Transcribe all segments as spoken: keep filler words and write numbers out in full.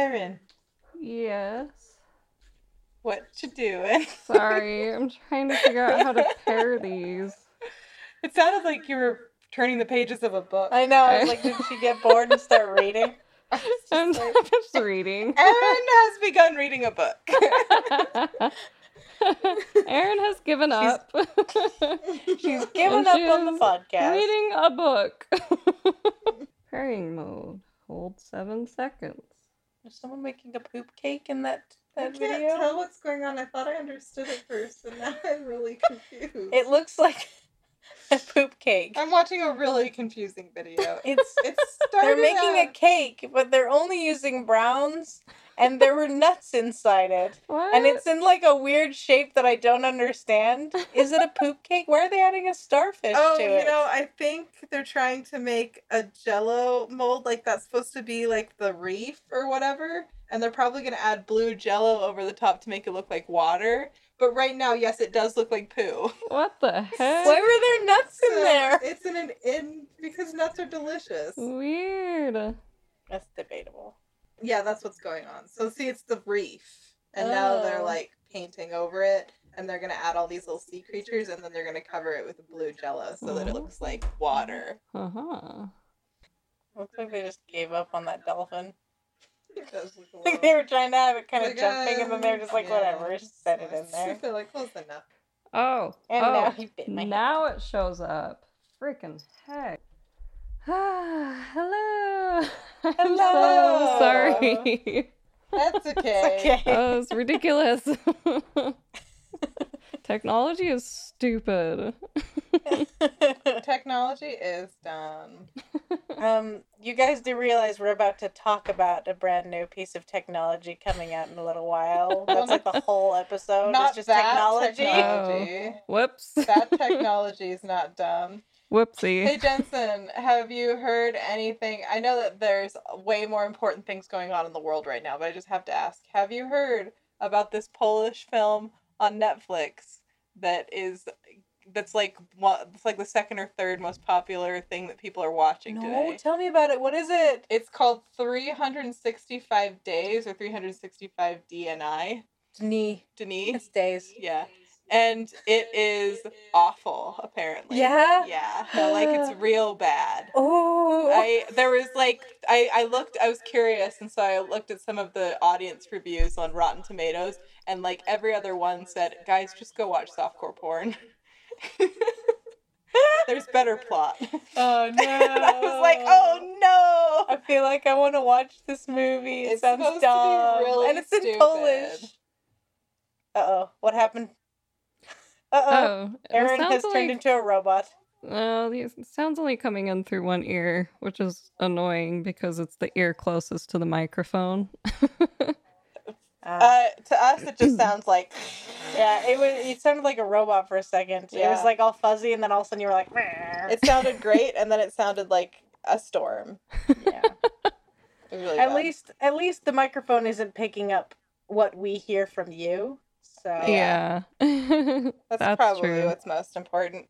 Erin. Yes. What you doing? Sorry, I'm trying to figure out how to pair these. It sounded like you were turning the pages of a book. I know. I was like, did she get bored and start reading? I'm just, I'm like, just reading. Erin has begun reading a book. Erin has given up. She's, she's given up she's on the podcast. Reading a book. Pairing mode. Hold seven seconds. Is someone making a poop cake in that? I can't video? tell what's going on. I thought I understood it first, and now I'm really confused. It looks like a poop cake. I'm watching a really confusing video. It's it's they're making out. a cake, but they're only using browns, and there were nuts inside it. What? And it's in like a weird shape that I don't understand. Is it a poop cake? Why are they adding a starfish oh, to it? Oh, you know, I think they're trying to make a Jell-O mold, like that's supposed to be like the reef or whatever. And they're probably going to add blue Jell-O over the top to make it look like water. But right now, yes, it does look like poo. What the heck? Why were there nuts in so, there? It's in an in because nuts are delicious. Weird. That's debatable. Yeah, that's what's going on. So see, it's the reef. And oh. now they're like painting over it. And they're going to add all these little sea creatures. And then they're going to cover it with blue Jell-O so uh-huh. that it looks like water. Uh-huh. Looks like they just gave up on that dolphin. It does look a little... Like they were trying to have it kind of like, jumping, um, and then they were just like, yeah, whatever, just set it in there. They're like, close enough. Oh. And oh, now he bit my Now hand. It shows up. Freaking heck. Hello. Hello. I'm so sorry. That's okay. okay. Oh, it's ridiculous. Technology is stupid. Technology is dumb. Um, you guys do realize we're about to talk about a brand new piece of technology coming out in a little while. That's like the whole episode. Not it's just that technology. technology. Oh. Whoops. That technology is not dumb. Whoopsie. Hey, Jensen, have you heard anything? I know that there's way more important things going on in the world right now, but I just have to ask, have you heard about this Polish film on Netflix that is... That's like it's like the second or third most popular thing that people are watching no, today. No, tell me about it. What is it? It's called three hundred sixty-five Days or three hundred sixty-five D N I. Dni. Dni. It's days. Yeah. And it is awful, apparently. Yeah? Yeah. So, like, it's real bad. Oh. I, there was, like, I, I looked, I was curious, and so I looked at some of the audience reviews on Rotten Tomatoes, and, like, every other one said, guys, just go watch softcore porn. There's better plot. Oh no. And I was like, oh no, I feel like I want to watch this movie. It it's sounds supposed dumb to be really and it's stupid. In Polish. Uh-oh, what happened? Uh-oh. Oh, Erin has like... turned into a robot. Well, the sound's only coming in through one ear, which is annoying because it's the ear closest to the microphone. Uh, to us, it just sounds like, yeah, it was. It sounded like a robot for a second. Yeah. It was like all fuzzy, and then all of a sudden you were like, Meh. It sounded great, and then it sounded like a storm. Yeah, really at bad. least, at least the microphone isn't picking up what we hear from you. So yeah, that's, that's probably true. What's most important.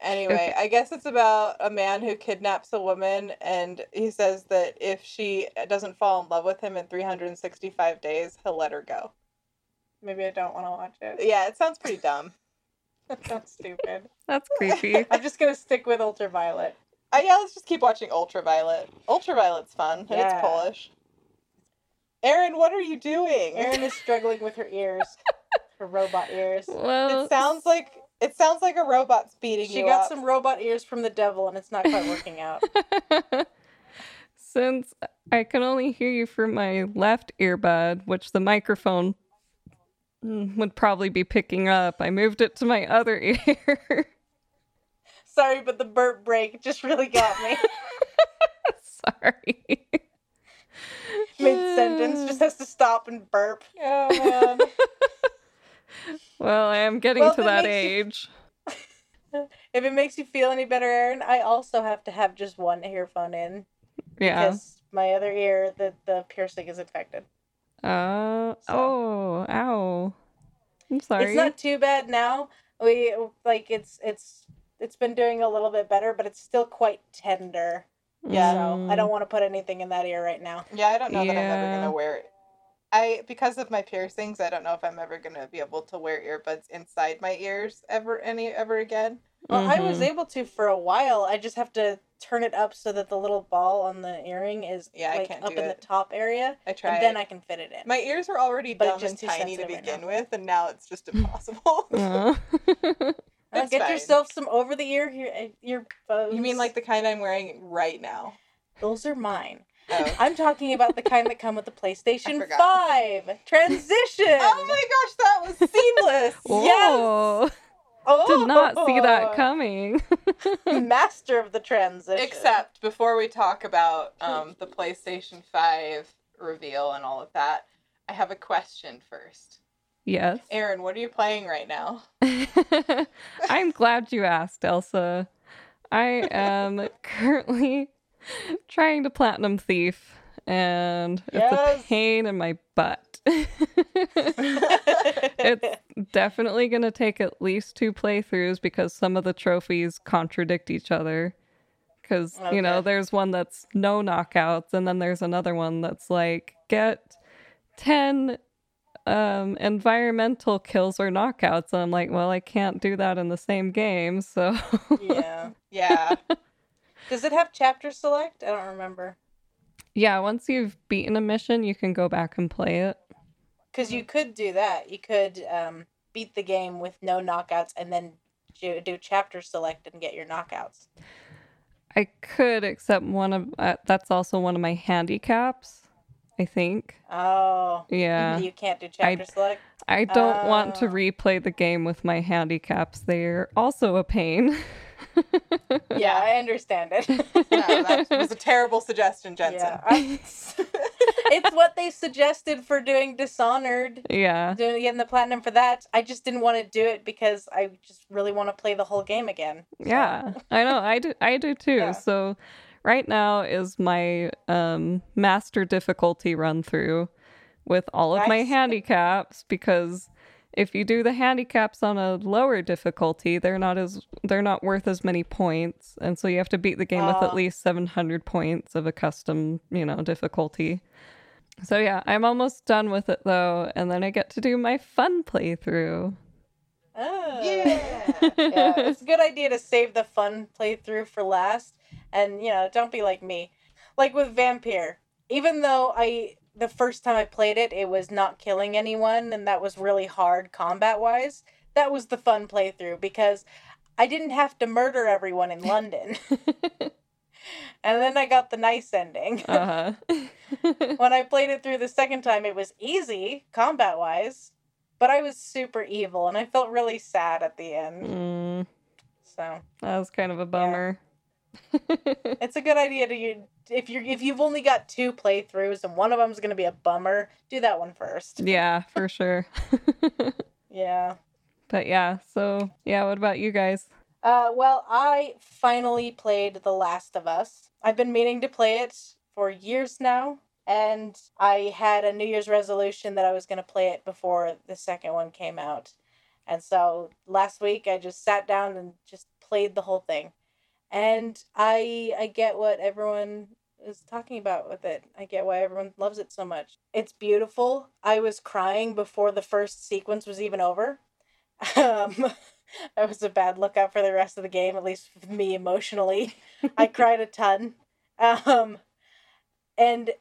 Anyway, okay. I guess it's about a man who kidnaps a woman, and he says that if she doesn't fall in love with him in three hundred sixty-five days, he'll let her go. Maybe I don't want to watch it. Yeah, it sounds pretty dumb. That sounds stupid. That's creepy. I'm just going to stick with Ultraviolet. Uh, yeah, let's just keep watching Ultraviolet. Ultraviolet's fun, and yeah. It's Polish. Erin, what are you doing? Erin is struggling with her ears. Her robot ears. Well, it sounds like... It sounds like a robot's beating she you She got up. Some robot ears from the devil, and it's not quite working out. Since I can only hear you from my left earbud, which the microphone would probably be picking up, I moved it to my other ear. Sorry, but the burp break just really got me. Sorry. Mid-sentence just has to stop and burp. Oh, man. Well, I am getting well, to that age. You... If it makes you feel any better, Erin, I also have to have just one earphone in. Yeah. Because my other ear, the, the piercing is infected. Uh, so. Oh, ow. I'm sorry. It's not too bad now. We, like, it's, it's, it's been doing a little bit better, but it's still quite tender. Yeah, so I don't want to put anything in that ear right now. Yeah, I don't know yeah. that I'm ever going to wear it. I because of my piercings, I don't know if I'm ever going to be able to wear earbuds inside my ears ever any ever again. Well, mm-hmm. I was able to for a while. I just have to turn it up so that the little ball on the earring is yeah, like, I can't up in it. The top area. I try and then it. I can fit it in. My ears are already but dumb just and tiny to begin with, and now it's just impossible. Uh-huh. That's Get fine. Yourself some over-the-ear ear, ear bows. You mean like the kind I'm wearing right now? Those are mine. Oh. I'm talking about the kind that come with the PlayStation five. Transition! Oh my gosh, that was seamless! Yes! Oh. Did not see that coming. Master of the transition. Except, before we talk about um, the PlayStation five reveal and all of that, I have a question first. Yes. Aaron, what are you playing right now? I'm glad you asked, Elsa. I am currently trying to platinum Thief, and yes. it's a pain in my butt. It's definitely going to take at least two playthroughs because some of the trophies contradict each other. Because, okay. you know, there's one that's no knockouts, and then there's another one that's like, get ten... Um, environmental kills or knockouts, and I'm like, well, I can't do that in the same game, so yeah yeah does it have chapter select? I don't remember. Yeah, once you've beaten a mission you can go back and play it, because you could do that. You could um, beat the game with no knockouts and then do chapter select and get your knockouts. I could, except one of uh, that's also one of my handicaps, I think. Oh. Yeah. You can't do chapter I, select? I don't oh. want to replay the game with my handicaps. They're also a pain. Yeah, I understand it. No, that was a terrible suggestion, Jensen. Yeah, I, it's what they suggested for doing Dishonored. Yeah. Doing, getting the platinum for that. I just didn't want to do it because I just really want to play the whole game again. So. Yeah, I know. I do, I do too. Yeah. So... right now is my um, master difficulty run through with all of nice. my handicaps, because if you do the handicaps on a lower difficulty, they're not as they're not worth as many points, and so you have to beat the game uh. with at least seven hundred points of a custom, you know, difficulty. So yeah, I'm almost done with it though, and then I get to do my fun playthrough. Oh. Yeah. Yeah, it's a good idea to save the fun playthrough for last. And, you know, don't be like me. Like with Vampyr, even though I, the first time I played it, it was not killing anyone, and that was really hard combat-wise, that was the fun playthrough, because I didn't have to murder everyone in London. And then I got the nice ending. Uh-huh. When I played it through the second time, it was easy, combat-wise, but I was super evil, and I felt really sad at the end. Mm. So that was kind of a bummer. Yeah. It's a good idea to if you if you've only got two playthroughs and one of them's going to be a bummer, do that one first. Yeah, for sure. Yeah. But yeah, so yeah, what about you guys? Uh, well, I finally played The Last of Us. I've been meaning to play it for years now, and I had a New Year's resolution that I was going to play it before the second one came out. And so last week I just sat down and just played the whole thing. And I I get what everyone is talking about with it. I get why everyone loves it so much. It's beautiful. I was crying before the first sequence was even over. Um, I was a bad lookout for the rest of the game, at least for me emotionally. I cried a ton. Um, and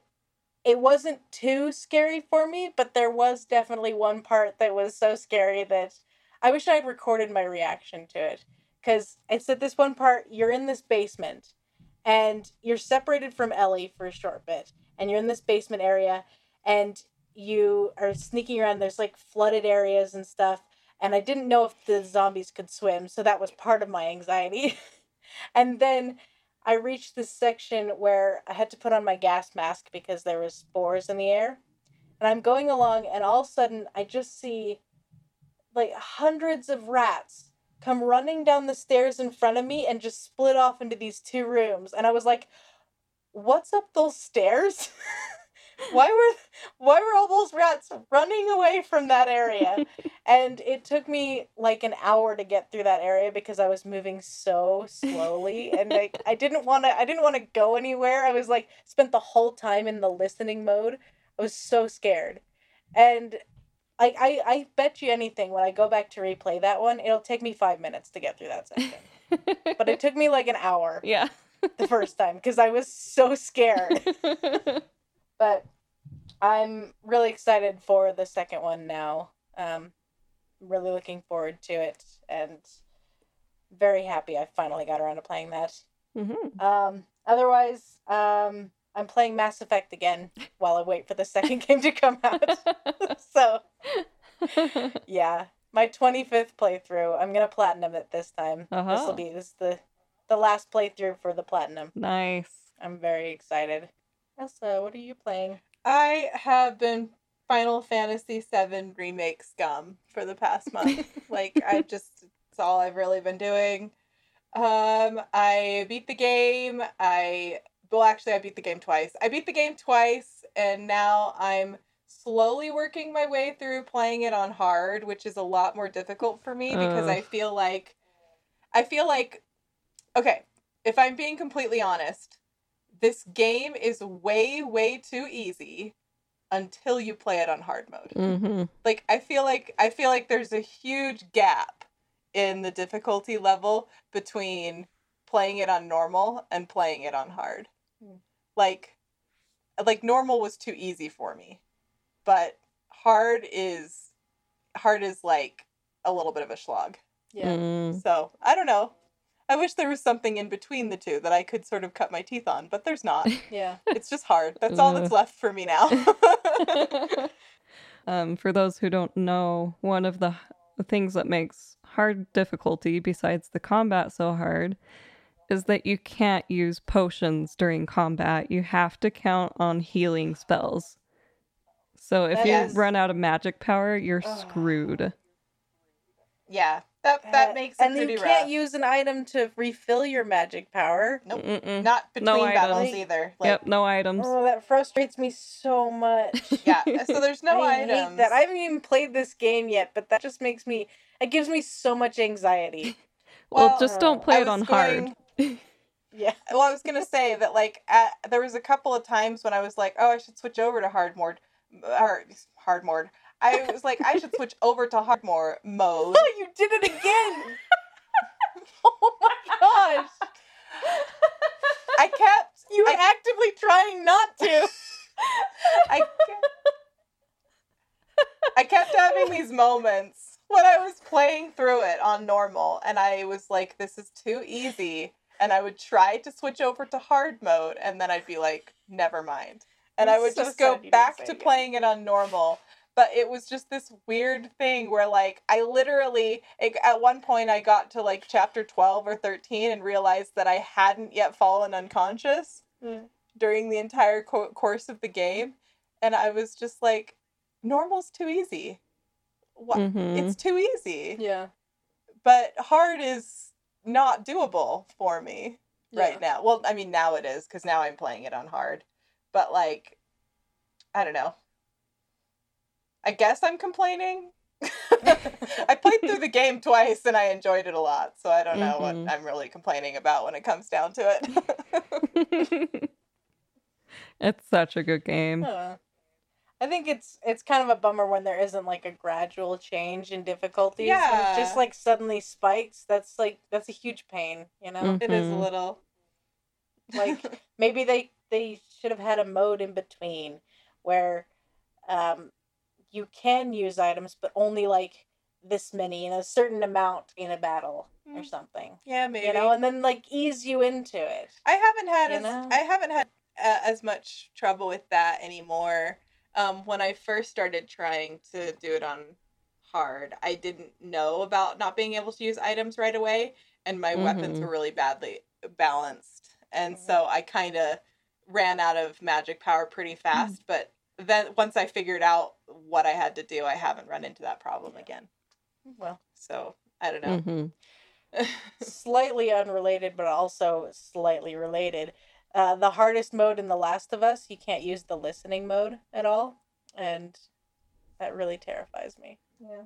it wasn't too scary for me, but there was definitely one part that was so scary that I wish I had recorded my reaction to it. Because it's at this one part, you're in this basement, and you're separated from Ellie for a short bit, and you're in this basement area, and you are sneaking around. There's, like, flooded areas and stuff, and I didn't know if the zombies could swim, so that was part of my anxiety. And then I reached this section where I had to put on my gas mask because there was spores in the air, and I'm going along, and all of a sudden, I just see, like, hundreds of rats come running down the stairs in front of me and just split off into these two rooms. And I was like, what's up those stairs? why were why were all those rats running away from that area? And it took me like an hour to get through that area because I was moving so slowly, and I, I didn't want to I didn't want to go anywhere. I was like spent the whole time in the listening mode. I was so scared. And I I, I bet you anything when I go back to replay that one, it'll take me five minutes to get through that section. But it took me like an hour. Yeah. The first time because I was so scared. But I'm really excited for the second one now. Um, really looking forward to it and very happy I finally got around to playing that. Mm-hmm. Um, otherwise, um, I'm playing Mass Effect again while I wait for the second game to come out. So, yeah, my twenty-fifth playthrough. I'm gonna platinum it this time. Uh-huh. This will be this the the last playthrough for the platinum. Nice. I'm very excited. Elsa, what are you playing? I have been Final Fantasy seven Remake Scum for the past month. Like, I just, it's all I've really been doing. Um, I beat the game. I, well, actually, I beat the game twice. I beat the game twice, and now I'm slowly working my way through playing it on hard, which is a lot more difficult for me because uh. I feel like, I feel like, okay, if I'm being completely honest, this game is way, way too easy until you play it on hard mode. Mm-hmm. Like, I feel like I feel like there's a huge gap in the difficulty level between playing it on normal and playing it on hard. Mm. Like, like normal was too easy for me, but hard is hard is like a little bit of a slog. Yeah. Mm. So I don't know. I wish there was something in between the two that I could sort of cut my teeth on, but there's not. Yeah. It's just hard. That's all that's left for me now. um, for those who don't know, one of the things that makes hard difficulty, besides the combat so hard, is that you can't use potions during combat. You have to count on healing spells. So if that you is... run out of magic power, you're oh. screwed. Yeah. That, that makes it and pretty rough. And you can't use an item to refill your magic power. Nope. Mm-mm. Not between no battles either. Like, yep, no items. Oh, that frustrates me so much. Yeah, so there's no I items. I hate that. I haven't even played this game yet, but that just makes me... It gives me so much anxiety. well, well, just don't play it on going, hard. Yeah. Well, I was going to say that, like, at, there was a couple of times when I was like, oh, I should switch over to hard mode. Or hard mode. I was like, I should switch over to hardcore mode. Oh, you did it again! Oh my gosh! I kept... You were I, actively trying not to! I kept, I kept having these moments when I was playing through it on normal, and I was like, this is too easy, and I would try to switch over to hard mode, and then I'd be like, never mind. And I'm I would so just go back to playing it on normal. But it was just this weird thing where, like, I literally, it, at one point I got to, like, chapter twelve or thirteen and realized that I hadn't yet fallen unconscious mm. during the entire co- course of the game. And I was just like, normal's too easy. What? Mm-hmm. It's too easy. Yeah. But hard is not doable for me yeah. right now. Well, I mean, now it is, because now I'm playing it on hard. But, like, I don't know. I guess I'm complaining. I played through the game twice and I enjoyed it a lot, so I don't know mm-hmm. what I'm really complaining about when it comes down to it. It's such a good game. Huh. I think it's it's kind of a bummer when there isn't like a gradual change in difficulties. Yeah. It just like suddenly spikes. That's like that's a huge pain, you know? Mm-hmm. It is a little. Like maybe they they should have had a mode in between where um you can use items, but only like this many in a certain amount in a battle or something. Yeah, maybe. You know, and then like ease you into it. I haven't had as know? I haven't had uh, as much trouble with that anymore. Um, when I first started trying to do it on hard, I didn't know about not being able to use items right away, and my mm-hmm. weapons were really badly balanced, and mm-hmm. so I kind of ran out of magic power pretty fast, mm-hmm. but. Then once I figured out what I had to do, I haven't run into that problem again. Well, so I don't know. Mm-hmm. Slightly unrelated, but also slightly related. Uh, the hardest mode in The Last of Us, you can't use the listening mode at all, and that really terrifies me. Yeah.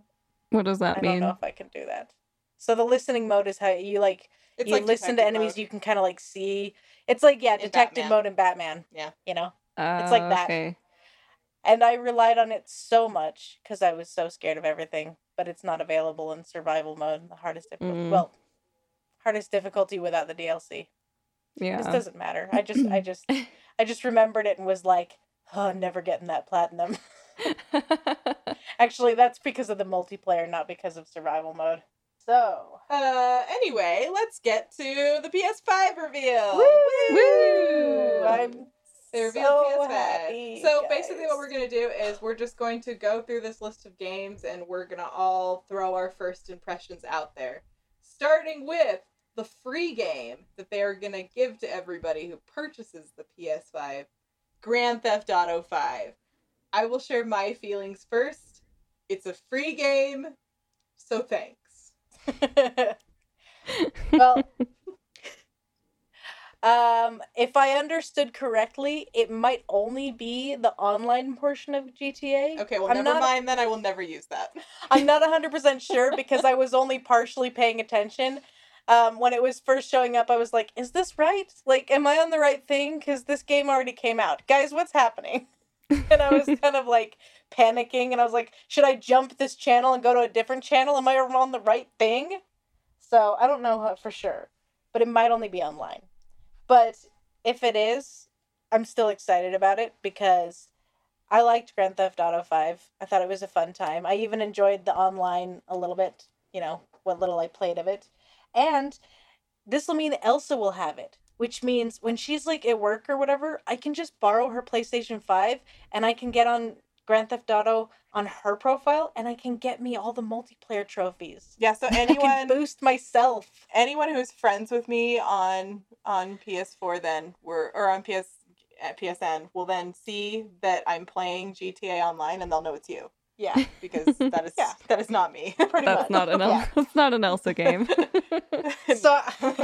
What does that I mean? I don't know if I can do that. So the listening mode is how you like it's you like listen to enemies. Mode. You can kind of like see. It's like yeah, in detective Batman. mode in Batman. Yeah. You know, uh, it's like that. Okay. And I relied on it so much because I was so scared of everything. But it's not available in survival mode. The hardest difficulty. Mm. Well, hardest difficulty without the D L C. Yeah. This doesn't matter. I just, I just, I just remembered it and was like, oh, I'm never getting that platinum. Actually, that's because of the multiplayer, not because of survival mode. So, uh, anyway, let's get to the P S five reveal. Woo! Woo! I'm they revealed so P S five. Happy, so guys. Basically what we're going to do is we're just going to go through this list of games and we're going to all throw our first impressions out there. Starting with the free game that they are going to give to everybody who purchases the P S five, Grand Theft Auto five. I will share my feelings first. It's a free game, so thanks. Well... Um, if I understood correctly, it might only be the online portion of G T A. Okay, well, I'm never not, mind then. I will never use that. I'm not one hundred percent sure because I was only partially paying attention. Um, when it was first showing up, I was like, is this right? Like, am I on the right thing? Because this game already came out. Guys, what's happening? And I was kind of like panicking and I was like, should I jump this channel and go to a different channel? Am I on the right thing? So I don't know for sure, but it might only be online. But if it is, I'm still excited about it because I liked Grand Theft Auto five. I thought it was a fun time. I even enjoyed the online a little bit, you know, what little I played of it. And this will mean Elsa will have it, which means when she's like at work or whatever, I can just borrow her PlayStation five and I can get on Grand Theft Auto on her profile and I can get me all the multiplayer trophies. Yeah, so anyone I can boost myself. Anyone who's friends with me on on P S four then we're or on P S at P S N will then see that I'm playing G T A online and they'll know it's you. Yeah. Because that is yeah, that is not me. Pretty that's much. Not an El- yeah. That's not an Elsa game. So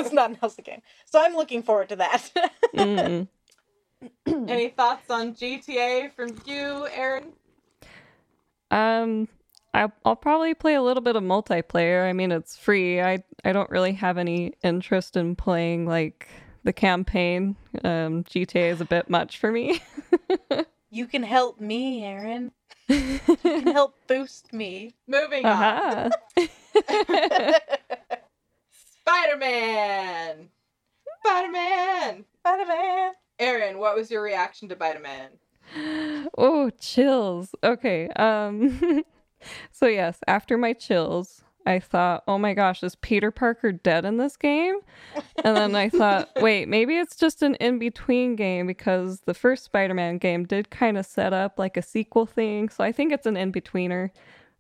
it's not an Elsa game. So I'm looking forward to that. Mm. Any thoughts on G T A from you, Aaron? Um, I, I'll probably play a little bit of multiplayer. I mean, it's free. I I don't really have any interest in playing, like, the campaign. Um, G T A is a bit much for me. You can help me, Aaron. You can help boost me. Moving uh-huh. on. Spider-Man! Spider-Man! Spider-Man! Erin, what was your reaction to Spider-Man? Oh, chills. Okay. Um, so yes, after my chills, I thought, oh my gosh, is Peter Parker dead in this game? And then I thought, wait, maybe it's just an in-between game because the first Spider-Man game did kind of set up like a sequel thing. So I think it's an in-betweener,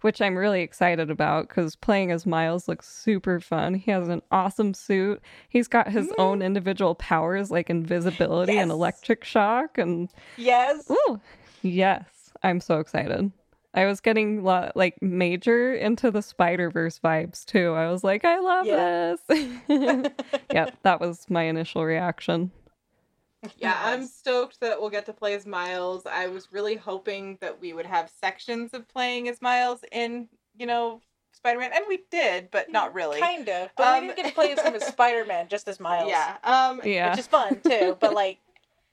which I'm really excited about because playing as Miles looks super fun. He has an awesome suit. He's got his mm-hmm. own individual powers like invisibility yes. and electric shock. And yes. Ooh, yes. I'm so excited. I was getting lo- like major into the Spider-Verse vibes too. I was like, I love yeah. this. Yeah, that was my initial reaction. Yeah, I'm stoked that we'll get to play as Miles. I was really hoping that we would have sections of playing as Miles in, you know, Spider-Man. And we did, but not really. Kind of. But um, we didn't get to play as him as Spider-Man, just as Miles. Yeah. Um, yeah. Which is fun, too. But, like...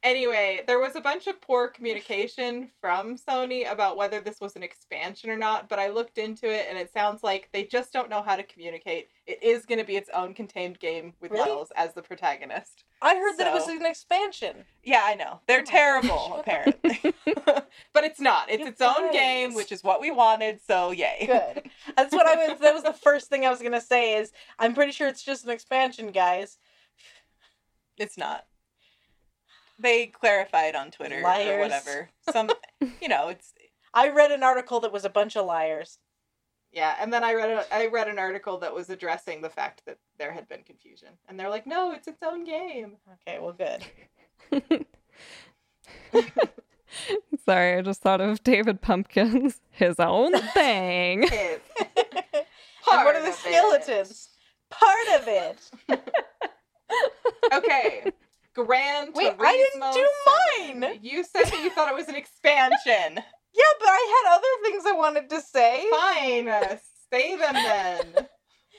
Anyway, there was a bunch of poor communication from Sony about whether this was an expansion or not, but I looked into it, and it sounds like they just don't know how to communicate. It is going to be its own contained game with really? Miles as the protagonist. I heard so, that it was an expansion. Yeah, I know. They're oh terrible, gosh. Apparently. But it's not. It's you its guys. Own game, which is what we wanted, so yay. Good. That's what I was, that was the first thing I was going to say is, I'm pretty sure it's just an expansion, guys. It's not. They clarified on Twitter liars. Or whatever. Some, you know, it's. I read an article that was a bunch of liars. Yeah, and then I read a, I read an article that was addressing the fact that there had been confusion, and they're like, "No, it's its own game." Okay, well, good. Sorry, I just thought of David Pumpkins, his own thing. His. Part what are the skeletons? It. Part of it. Okay. Gran Turismo. Wait, I didn't do mine! You said that you thought it was an expansion. Yeah, but I had other things I wanted to say. Fine. Uh, say them then.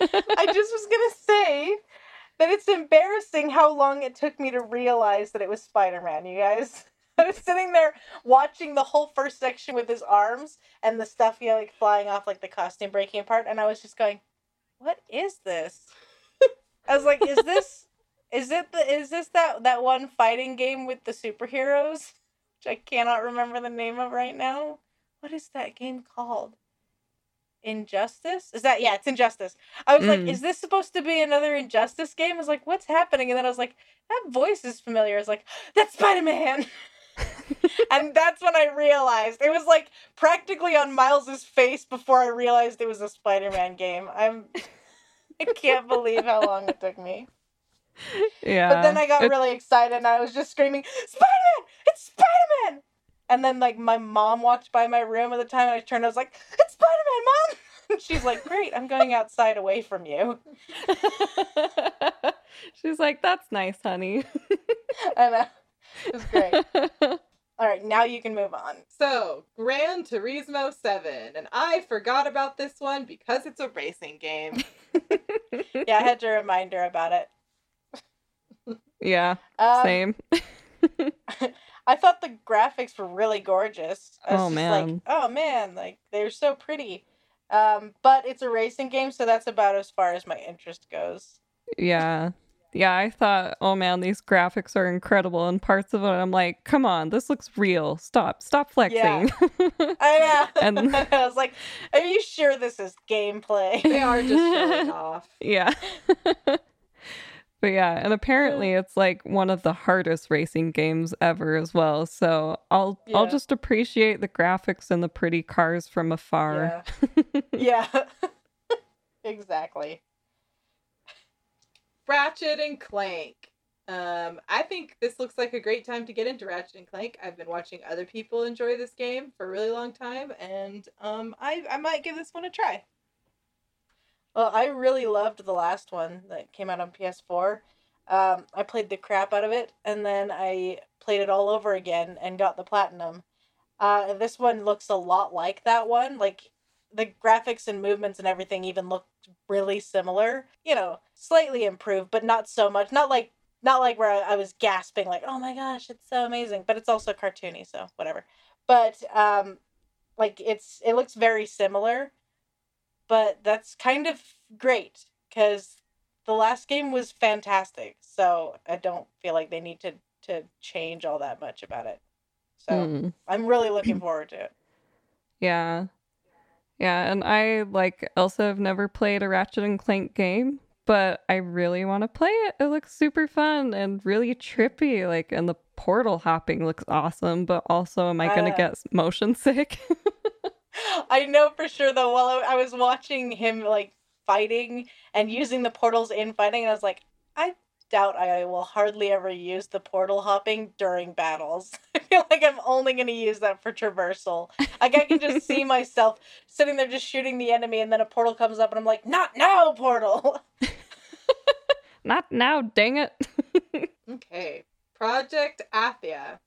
I just was going to say that it's embarrassing how long it took me to realize that it was Spider-Man, you guys. I was sitting there watching the whole first section with his arms and the stuff, you know, like flying off, like the costume breaking apart, and I was just going, what is this? I was like, is this, is it the, is this that, that one fighting game with the superheroes? Which I cannot remember the name of right now. What is that game called? Injustice? Is that, yeah, it's Injustice. I was mm. like, is this supposed to be another Injustice game? I was like, what's happening? And then I was like, that voice is familiar. I was like, that's Spider-Man! And that's when I realized. It was like practically on Miles's face before I realized it was a Spider-Man game. I'm... I can't believe how long it took me. Yeah. But then I got really excited and I was just screaming, Spider-Man! It's Spider-Man! And then, like, my mom walked by my room at the time, and I turned, I was like, it's Spider-Man, Mom! And she's like, great, I'm going outside away from you. She's like, that's nice, honey. I know. It was great. All right, now you can move on. So, Gran Turismo seven. And I forgot about this one because it's a racing game. Yeah, I had to remind her about it. Yeah, um, same. I thought the graphics were really gorgeous. I was oh, just man. like, oh, man, like, they're so pretty. Um, but it's a racing game, so that's about as far as my interest goes. Yeah. Yeah, I thought, oh, man, these graphics are incredible. And parts of it, I'm like, come on, this looks real. Stop. Stop flexing. Yeah. I know. And I was like, are you sure this is gameplay? They are just showing off. Yeah. But yeah, and apparently it's like one of the hardest racing games ever as well. So I'll yeah. I'll just appreciate the graphics and the pretty cars from afar. Yeah, yeah. Exactly. Ratchet and Clank. Um, I think this looks like a great time to get into Ratchet and Clank. I've been watching other people enjoy this game for a really long time, and um, I I might give this one a try. Well, I really loved the last one that came out on P S four. Um, I played the crap out of it, and then I played it all over again and got the platinum. Uh, this one looks a lot like that one. Like, the graphics and movements and everything even looked really similar. You know, slightly improved, but not so much. Not like not like where I, I was gasping, like, oh my gosh, it's so amazing. But it's also cartoony, so whatever. But, um, like, it's it looks very similar. But that's kind of great, because the last game was fantastic, so I don't feel like they need to, to change all that much about it. So mm. I'm really looking forward to it. Yeah. Yeah, and I, like Elsa, have never played a Ratchet and Clank game, but I really want to play it. It looks super fun and really trippy, like, and the portal hopping looks awesome, but also am I going to uh. get motion sick? I know for sure, though, while I was watching him, like, fighting and using the portals in fighting, and I was like, I doubt I will hardly ever use the portal hopping during battles. I feel like I'm only going to use that for traversal. Like, I can just see myself sitting there just shooting the enemy, and then a portal comes up, and I'm like, not now, portal! Not now, dang it. Okay. Project Athia.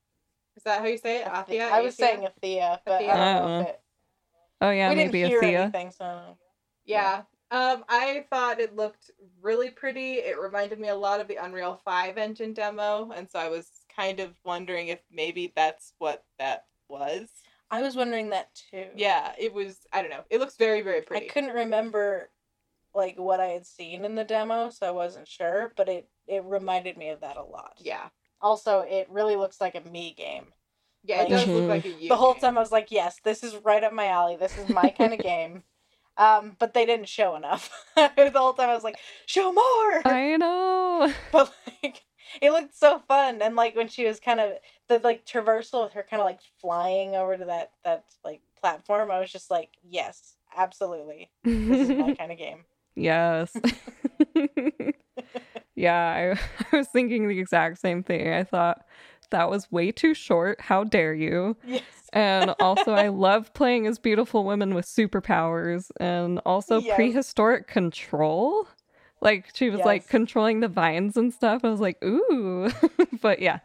Is that how you say it? Athia? I was Athia? saying Athia, but Athia. I don't know if it... Oh, yeah, we maybe didn't hear Athia. Anything, so... Yeah. Um, I thought it looked really pretty. It reminded me a lot of the Unreal five engine demo, and so I was kind of wondering if maybe that's what that was. I was wondering that, too. Yeah, it was... I don't know. It looks very, very pretty. I couldn't remember, like, what I had seen in the demo, so I wasn't sure, but it, it reminded me of that a lot. Yeah. Also, it really looks like a Mii game. Yeah, it like, does look like a you. The whole game. Time I was like, yes, this is right up my alley. This is my kind of game. Um, but they didn't show enough. The whole time I was like, show more! I know! But, like, it looked so fun. And, like, when she was kind of, the, like, traversal with her kind of, like, flying over to that, that, like, platform, I was just like, yes, absolutely. This is my kind of game. Yes. Yeah, I, I was thinking the exact same thing. I thought... that was way too short. How dare you? Yes. And also, I love playing as beautiful women with superpowers and also yes. prehistoric control. Like, she was, yes. like, controlling the vines and stuff. I was like, ooh. But, yeah.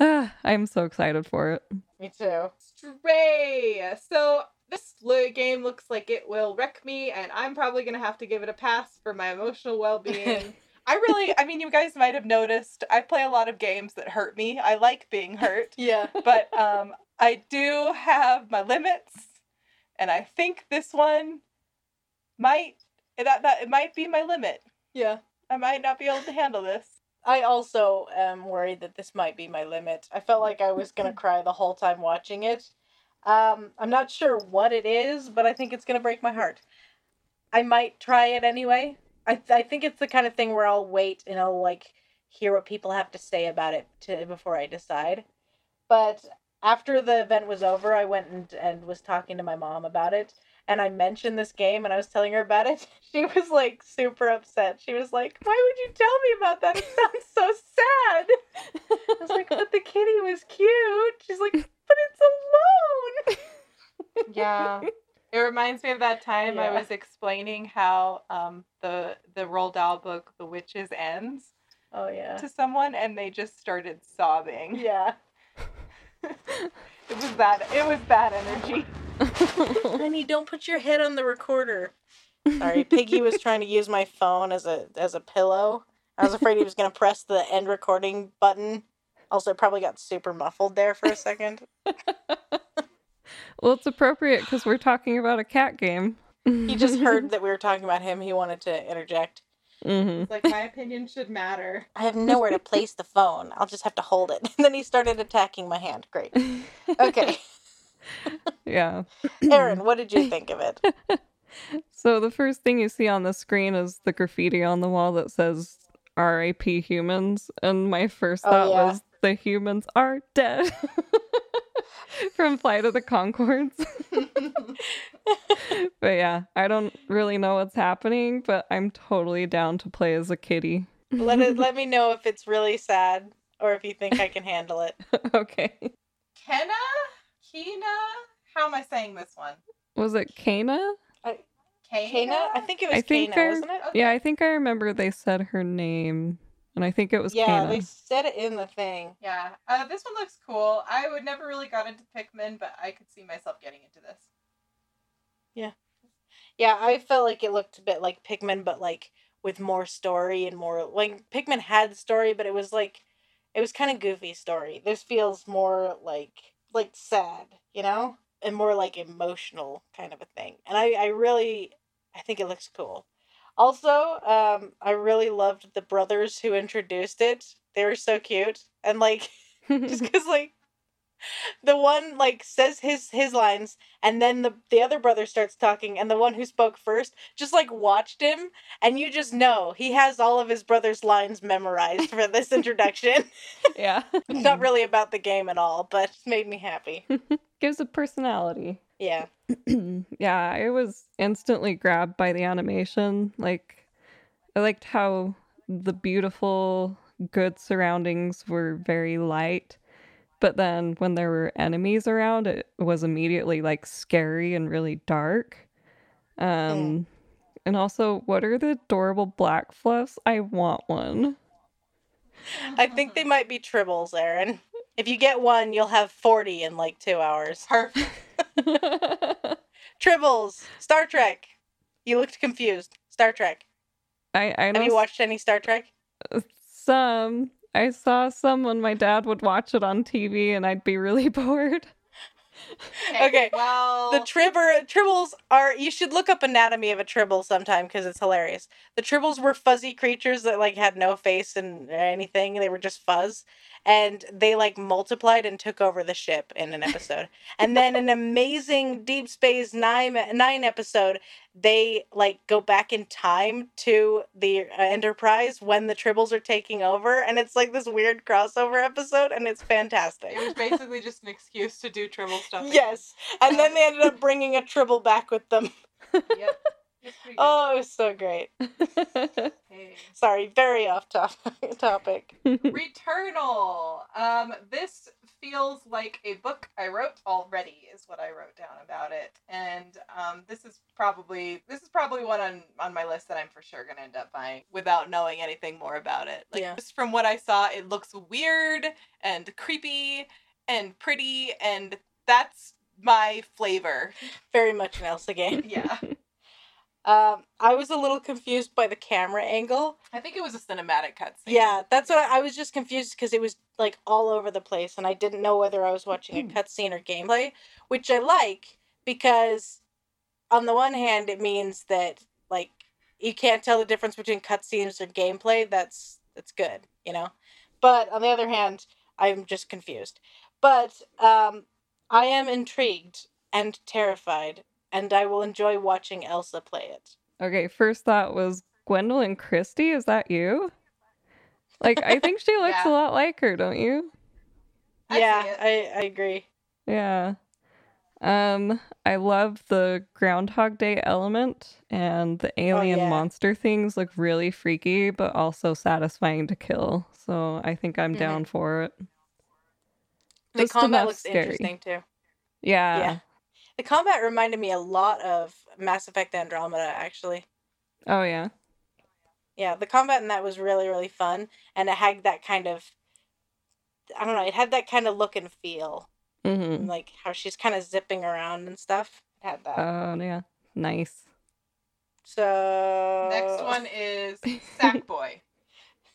Uh, I'm so excited for it. Me too. Stray! So, this game looks like it will wreck me, and I'm probably going to have to give it a pass for my emotional well-being. I really, I mean, you guys might have noticed, I play a lot of games that hurt me. I like being hurt. Yeah. But um, I do have my limits, and I think this one might, that, that it might be my limit. Yeah. I might not be able to handle this. I also am worried that this might be my limit. I felt like I was going to cry the whole time watching it. Um, I'm not sure what it is, but I think it's going to break my heart. I might try it anyway. I th- I think it's the kind of thing where I'll wait and I'll, like, hear what people have to say about it to, before I decide. But after the event was over, I went and, and was talking to my mom about it. And I mentioned this game and I was telling her about it. She was, like, super upset. She was like, why would you tell me about that? It sounds so sad. I was like, but the kitty was cute. She's like, but it's alone. Yeah. It reminds me of that time yeah. I was explaining how um, the the Roald Dahl book, The Witches, ends oh, yeah. to someone, and they just started sobbing. Yeah. It was that, it was that energy. Honey, don't put your head on the recorder. Sorry, Piggy was trying to use my phone as a as a pillow. I was afraid he was going to press the end recording button. Also, it probably got super muffled there for a second. Well, it's appropriate because we're talking about a cat game. He just heard that we were talking about him. He wanted to interject. Mm-hmm. It's like, my opinion should matter. I have nowhere to place the phone. I'll just have to hold it. And then he started attacking my hand. Great. Okay. Yeah. Erin, what did you think of it? So the first thing you see on the screen is the graffiti on the wall that says R I P humans. And my first thought oh, yeah. was, the humans are dead. From Flight of the Conchords. But yeah, I don't really know what's happening, but I'm totally down to play as a kitty. Let it, let me know if it's really sad or if you think I can handle it. Okay. Kenna? Kena? How am I saying this one? Was it Kana? I, Kana? I think it was Kana, I, wasn't it? Okay. Yeah, I think I remember they said her name. And I think it was yeah, Kana. Yeah, they said it in the thing. Yeah. Uh, this one looks cool. I would never really got into Pikmin, but I could see myself getting into this. Yeah. Yeah, I felt like it looked a bit like Pikmin, but like with more story and more... Like, Pikmin had story, but it was like... It was kind of goofy story. This feels more like... like sad, you know? And more like emotional kind of a thing. And I, I really... I think it looks cool. Also, um, I really loved the brothers who introduced it. They were so cute. And, like, just because, like, the one, like, says his, his lines, and then the, the other brother starts talking, and the one who spoke first just, like, watched him, and you just know he has all of his brother's lines memorized for this introduction. Yeah. It's not really about the game at all, but it made me happy. Gives a personality. Yeah. Yeah, I was instantly grabbed by the animation. Like, I liked how the beautiful, good surroundings were very light. But then when there were enemies around, it was immediately, like, scary and really dark. Um, mm. And also, what are the adorable black fluffs? I want one. I think they might be Tribbles, Erin. If you get one, you'll have forty in, like, two hours. Perfect. Tribbles, Star Trek. You looked confused. Star Trek. I, I know. Have you watched any Star Trek? Some. I saw some when my dad would watch it on T V, and I'd be really bored. Okay. Okay. Well, the tribber Tribbles are. You should look up anatomy of a Tribble sometime because it's hilarious. The Tribbles were fuzzy creatures that, like, had no face and anything. They were just fuzz. And they, like, multiplied and took over the ship in an episode. And then an amazing Deep Space Nine, nine episode, they, like, go back in time to the uh, Enterprise when the Tribbles are taking over. And it's, like, this weird crossover episode, and it's fantastic. It was basically just an excuse to do Tribble stuff. Yes. And then they ended up bringing a Tribble back with them. Yep. Oh, it was so great. Hey. Sorry, very off top- topic. Returnal. Um, this feels like a book I wrote already, is what I wrote down about it. And um, this is probably this is probably one on, on my list that I'm for sure going to end up buying without knowing anything more about it. Like, yeah. Just from what I saw, it looks weird and creepy and pretty, and that's my flavor. Very much an Elsa game. Yeah. Um, I was a little confused by the camera angle. I think it was a cinematic cutscene. Yeah, that's what I, I was just confused because it was like all over the place and I didn't know whether I was watching a cutscene or gameplay, which I like because on the one hand it means that like you can't tell the difference between cutscenes and gameplay. That's that's good, you know. But on the other hand, I'm just confused. But um, I am intrigued and terrified. And I will enjoy watching Elsa play it. Okay, first thought was, Gwendolyn Christie, is that you? Like, I think she looks yeah. a lot like her, don't you? I yeah, I, I agree. Yeah. Um, I love the Groundhog Day element, and the alien oh, yeah. monster things look really freaky, but also satisfying to kill. So I think I'm mm-hmm. down for it. The Just combat looks scary. Interesting, too. Yeah. Yeah. The combat reminded me a lot of Mass Effect Andromeda, actually. Oh, yeah? Yeah, the combat in that was really, really fun. And it had that kind of, I don't know, it had that kind of look and feel. Mm-hmm. Like, how she's kind of zipping around and stuff. It had that. Oh, yeah. Nice. So... Next one is Sackboy.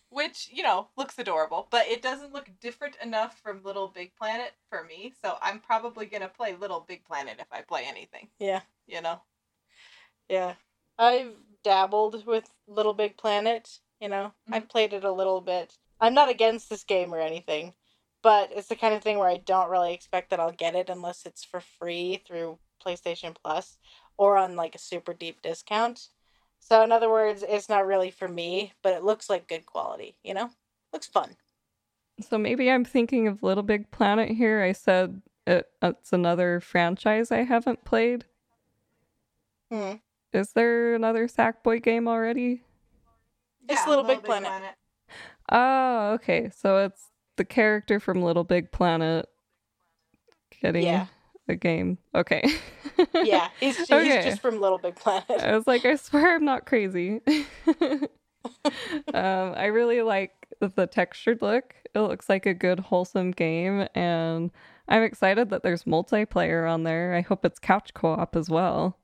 Which, you know, looks adorable, but it doesn't look different enough from Little Big Planet for me, so I'm probably going to play Little Big Planet if I play anything. Yeah. You know? Yeah. I've dabbled with Little Big Planet, you know? Mm-hmm. I've played it a little bit. I'm not against this game or anything, but it's the kind of thing where I don't really expect that I'll get it unless it's for free through PlayStation Plus or on, like, a super deep discount. So, in other words, it's not really for me, but it looks like good quality, you know? Looks fun. So maybe I'm thinking of Little Big Planet here. I said it, it's another franchise I haven't played. Hmm. Is there another Sackboy game already? Yeah, it's Little, Little Big, Big Planet. Planet. Oh, okay. So it's the character from Little Big Planet getting... Yeah. The game. Okay. Yeah, he's, he's okay. just from Little Big Planet. I was like, I swear I'm not crazy. um, I really like the textured look. It looks like a good, wholesome game, and I'm excited that there's multiplayer on there. I hope it's couch co-op as well.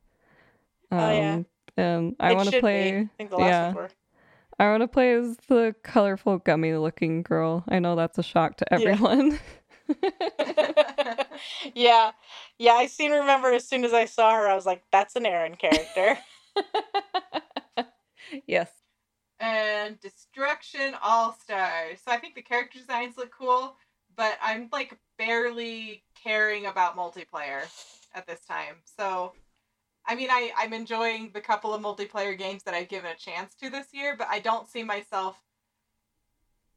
Um, oh, yeah. And I want to play... Be. I think the last yeah, ones were. I want to play as the colorful, gummy-looking girl. I know that's a shock to everyone. Yeah. yeah yeah I seem to remember as soon as I saw her I was like, that's an Aaron character. Yes. And Destruction All-Stars. So I think the character designs look cool, but I'm like barely caring about multiplayer at this time, so I mean I, I'm enjoying the couple of multiplayer games that I've given a chance to this year, but I don't see myself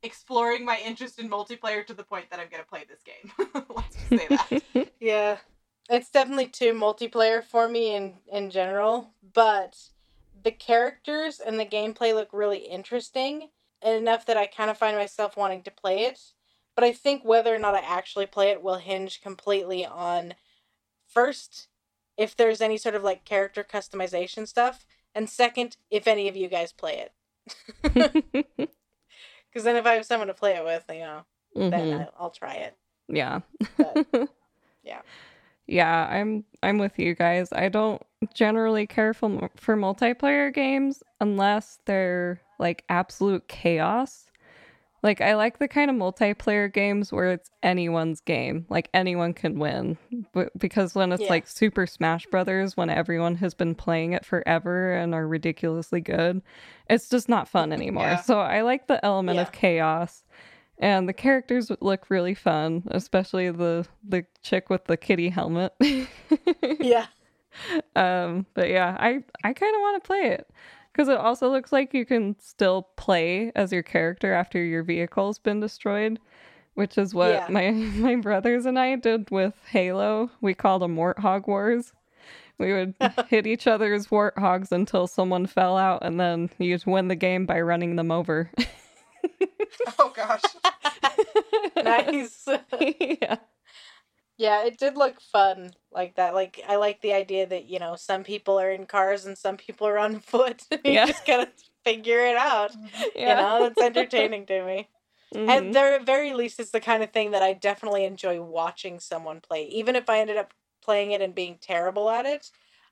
exploring my interest in multiplayer to the point that I'm going to play this game. Let's just say that. Yeah. It's definitely too multiplayer for me in, in general, but the characters and the gameplay look really interesting and enough that I kind of find myself wanting to play it. But I think whether or not I actually play it will hinge completely on, first, if there's any sort of like character customization stuff, and second, if any of you guys play it. Because then if I have someone to play it with, you know, mm-hmm. then I'll, I'll try it. Yeah. But, yeah. Yeah, I'm I'm with you guys. I don't generally care for, for multiplayer games unless they're, like, absolute chaos. Like, I like the kind of multiplayer games where it's anyone's game. Like, anyone can win. B- because when it's, yeah. like, Super Smash Brothers, when everyone has been playing it forever and are ridiculously good, it's just not fun anymore. Yeah. So I like the element yeah. of chaos. And the characters look really fun, especially the, the chick with the kitty helmet. Yeah. Um. But, yeah, I, I kind of want to play it. Because it also looks like you can still play as your character after your vehicle's been destroyed, which is what yeah. my, my brothers and I did with Halo. We called them Warthog Wars. We would hit each other's warthogs until someone fell out, and then you'd win the game by running them over. Oh, gosh. Nice. Yeah. Yeah, it did look fun like that. Like, I like the idea that, you know, some people are in cars and some people are on foot. You yeah. just gotta figure it out. Yeah. You know, that's entertaining to me. Mm-hmm. At the very least, it's the kind of thing that I definitely enjoy watching someone play. Even if I ended up playing it and being terrible at it,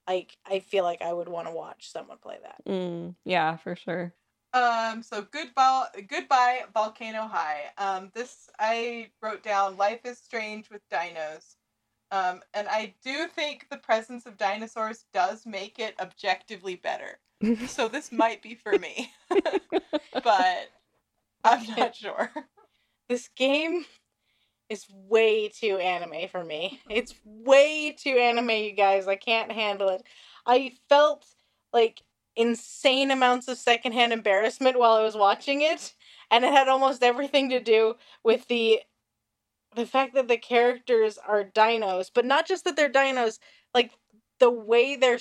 like, I feel like I would want to watch someone play that. Mm, yeah, for sure. Um, so goodbye, goodbye, Volcano High. Um, this, I wrote down, Life is Strange with Dinos. Um, and I do think the presence of dinosaurs does make it objectively better. So this might be for me. But I'm not sure. This game is way too anime for me. It's way too anime, you guys. I can't handle it. I felt, like, insane amounts of secondhand embarrassment while I was watching it, and it had almost everything to do with the the fact that the characters are dinos, but not just that they're dinos, like the way their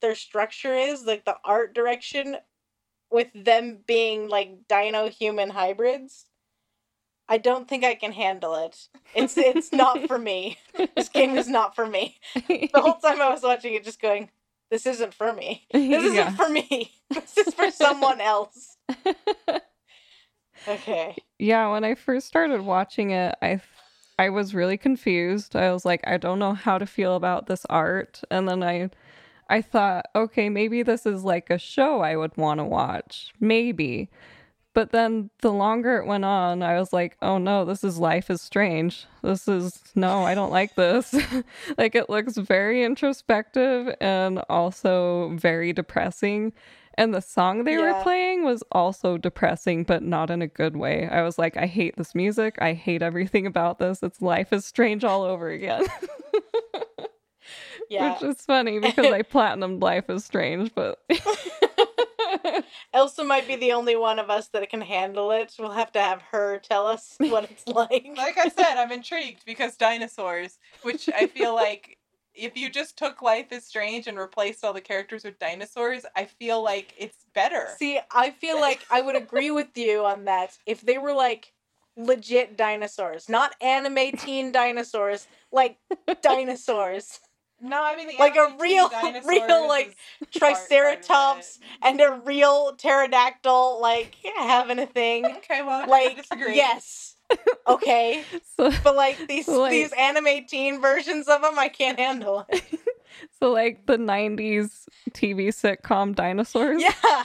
their structure is, like the art direction with them being like dino human hybrids. I don't think I can handle it. It's it's not for me. This game is not for me. The whole time I was watching it just going, this isn't for me. This isn't yeah. for me. This is for someone else. Okay. Yeah, when I first started watching it, I I was really confused. I was like, I don't know how to feel about this art. And then I I thought, okay, maybe this is like a show I would want to watch. Maybe. But then the longer it went on, I was like, oh no, this is Life is Strange. This is, no, I don't like this. Like, it looks very introspective and also very depressing. And the song they yeah. were playing was also depressing, but not in a good way. I was like, I hate this music. I hate everything about this. It's Life is Strange all over again. Yeah. Which is funny because I platinumed Life is Strange, but... Elsa might be the only one of us that can handle it. We'll have to have her tell us what it's like. Like I said, I'm intrigued because dinosaurs, which I feel like if you just took Life is Strange and replaced all the characters with dinosaurs, I feel like it's better. See, I feel like I would agree with you on that. If they were like legit dinosaurs, not anime teen dinosaurs, like dinosaurs. No, I mean, the like a real, real, like, triceratops and a real pterodactyl, like, having a thing. Okay, well, like, I disagree. Yes. Okay. So, but, like, these so like, these anime teen versions of them, I can't handle it. So, like, the nineties T V sitcom dinosaurs? Yeah.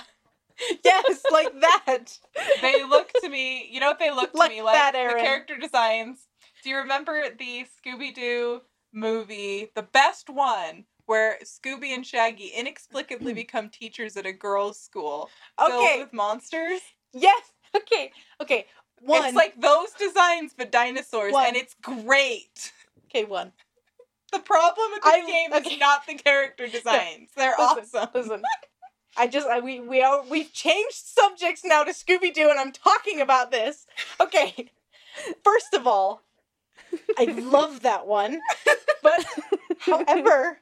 Yes, like that. They look to me, you know what they look to like me like? That, Aaron. The character designs. Do you remember the Scooby-Doo movie, the best one, where Scooby and Shaggy inexplicably become teachers at a girls' school filled okay. with monsters? Yes. Okay. Okay. One. It's like those designs for dinosaurs, one. And it's great. Okay. One. The problem with this I, game okay. is not the character designs; they're listen, awesome. Listen. I just I, we we are we've changed subjects now to Scooby-Doo, and I'm talking about this. Okay. First of all, I love that one. But, however,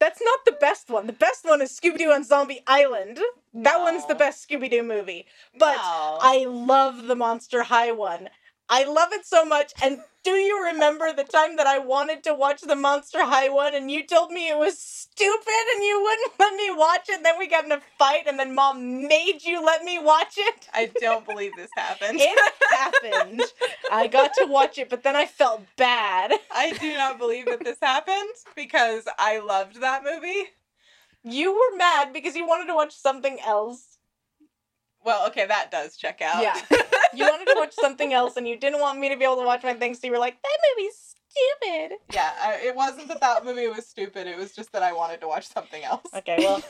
that's not the best one. The best one is Scooby-Doo on Zombie Island. No. That one's the best Scooby-Doo movie. But no. I love the Monster High one. I love it so much. And do you remember the time that I wanted to watch the Monster High one and you told me it was stupid and you wouldn't let me watch it? And then we got in a fight and then Mom made you let me watch it? I don't believe this happened. It happened. I got to watch it, but then I felt bad. I do not believe that this happened because I loved that movie. You were mad because you wanted to watch something else. Well, okay, that does check out. Yeah. You wanted to watch something else, and you didn't want me to be able to watch my thing, so you were like, that movie's stupid. Yeah, I, it wasn't that that movie was stupid. It was just that I wanted to watch something else. Okay, well,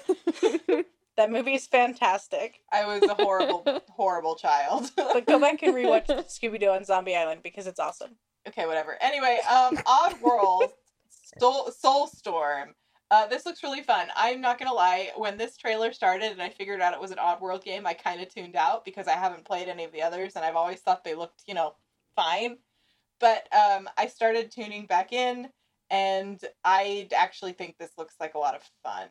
that movie's fantastic. I was a horrible, horrible child. But go back and rewatch Scooby-Doo on Zombie Island, because it's awesome. Okay, whatever. Anyway, um, Oddworld, Soul, Soulstorm. Uh, this looks really fun. I'm not gonna lie, when this trailer started and I figured out it was an Oddworld game, I kind of tuned out because I haven't played any of the others and I've always thought they looked, you know, fine. But um, I started tuning back in and I actually think this looks like a lot of fun.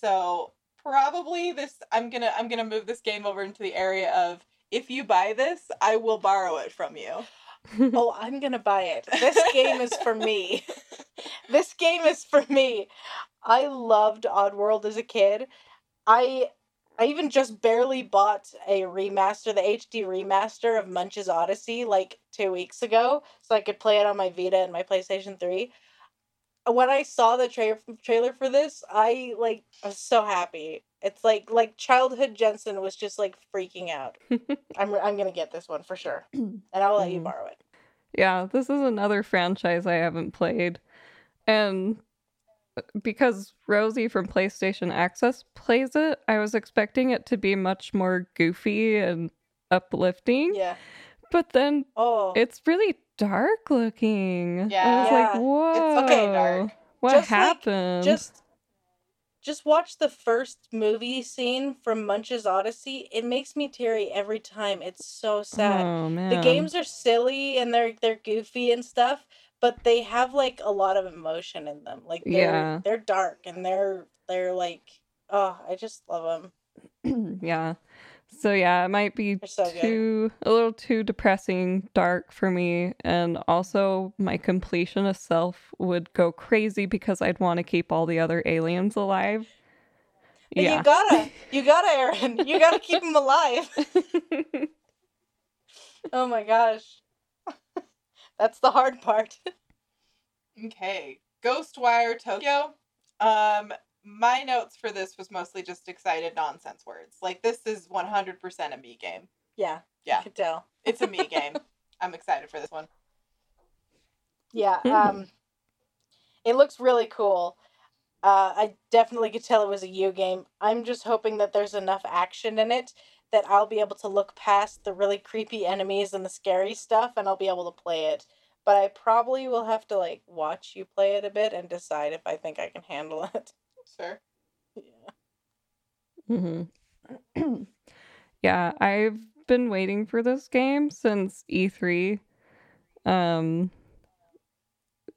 So probably this, I'm gonna, I'm gonna move this game over into the area of if you buy this, I will borrow it from you. Oh, I'm going to buy it. This game is for me. This game is for me. I loved Oddworld as a kid. I I even just barely bought a remaster, the H D remaster of Munch's Odyssey, like two weeks ago, so I could play it on my Vita and my PlayStation three. When I saw the tra- trailer for this, I, like, was so happy. It's like, like childhood Jensen was just, like, freaking out. I'm I'm going to get this one for sure. And I'll let mm. you borrow it. Yeah, this is another franchise I haven't played. And because Rosie from PlayStation Access plays it, I was expecting it to be much more goofy and uplifting. Yeah. But then oh. it's really dark looking. Yeah. I was yeah. like, whoa. It's okay, dark. What just happened? Like, just... Just watch the first movie scene from Munch's Odyssey. It makes me teary every time. It's so sad. Oh, man. The games are silly and they're they're goofy and stuff, but they have like a lot of emotion in them. Like they're yeah. they're dark and they're they're like, oh, I just love them. yeah. So yeah, it might be so too good. a little too depressing, dark for me, and also my completionist self would go crazy because I'd want to keep all the other aliens alive. And yeah, you gotta, you gotta, Aaron, you gotta keep them alive. Oh my gosh, that's the hard part. Okay, Ghostwire Tokyo. Um. My notes for this was mostly just excited nonsense words. Like, this is one hundred percent a me game. Yeah. Yeah. You could tell. It's a me game. I'm excited for this one. Yeah. Um, it looks really cool. Uh, I definitely could tell it was a you game. I'm just hoping that there's enough action in it that I'll be able to look past the really creepy enemies and the scary stuff, and I'll be able to play it. But I probably will have to, like, watch you play it a bit and decide if I think I can handle it. Sure. Yeah. Mm-hmm. Yeah, I've been waiting for this game since E three. Um,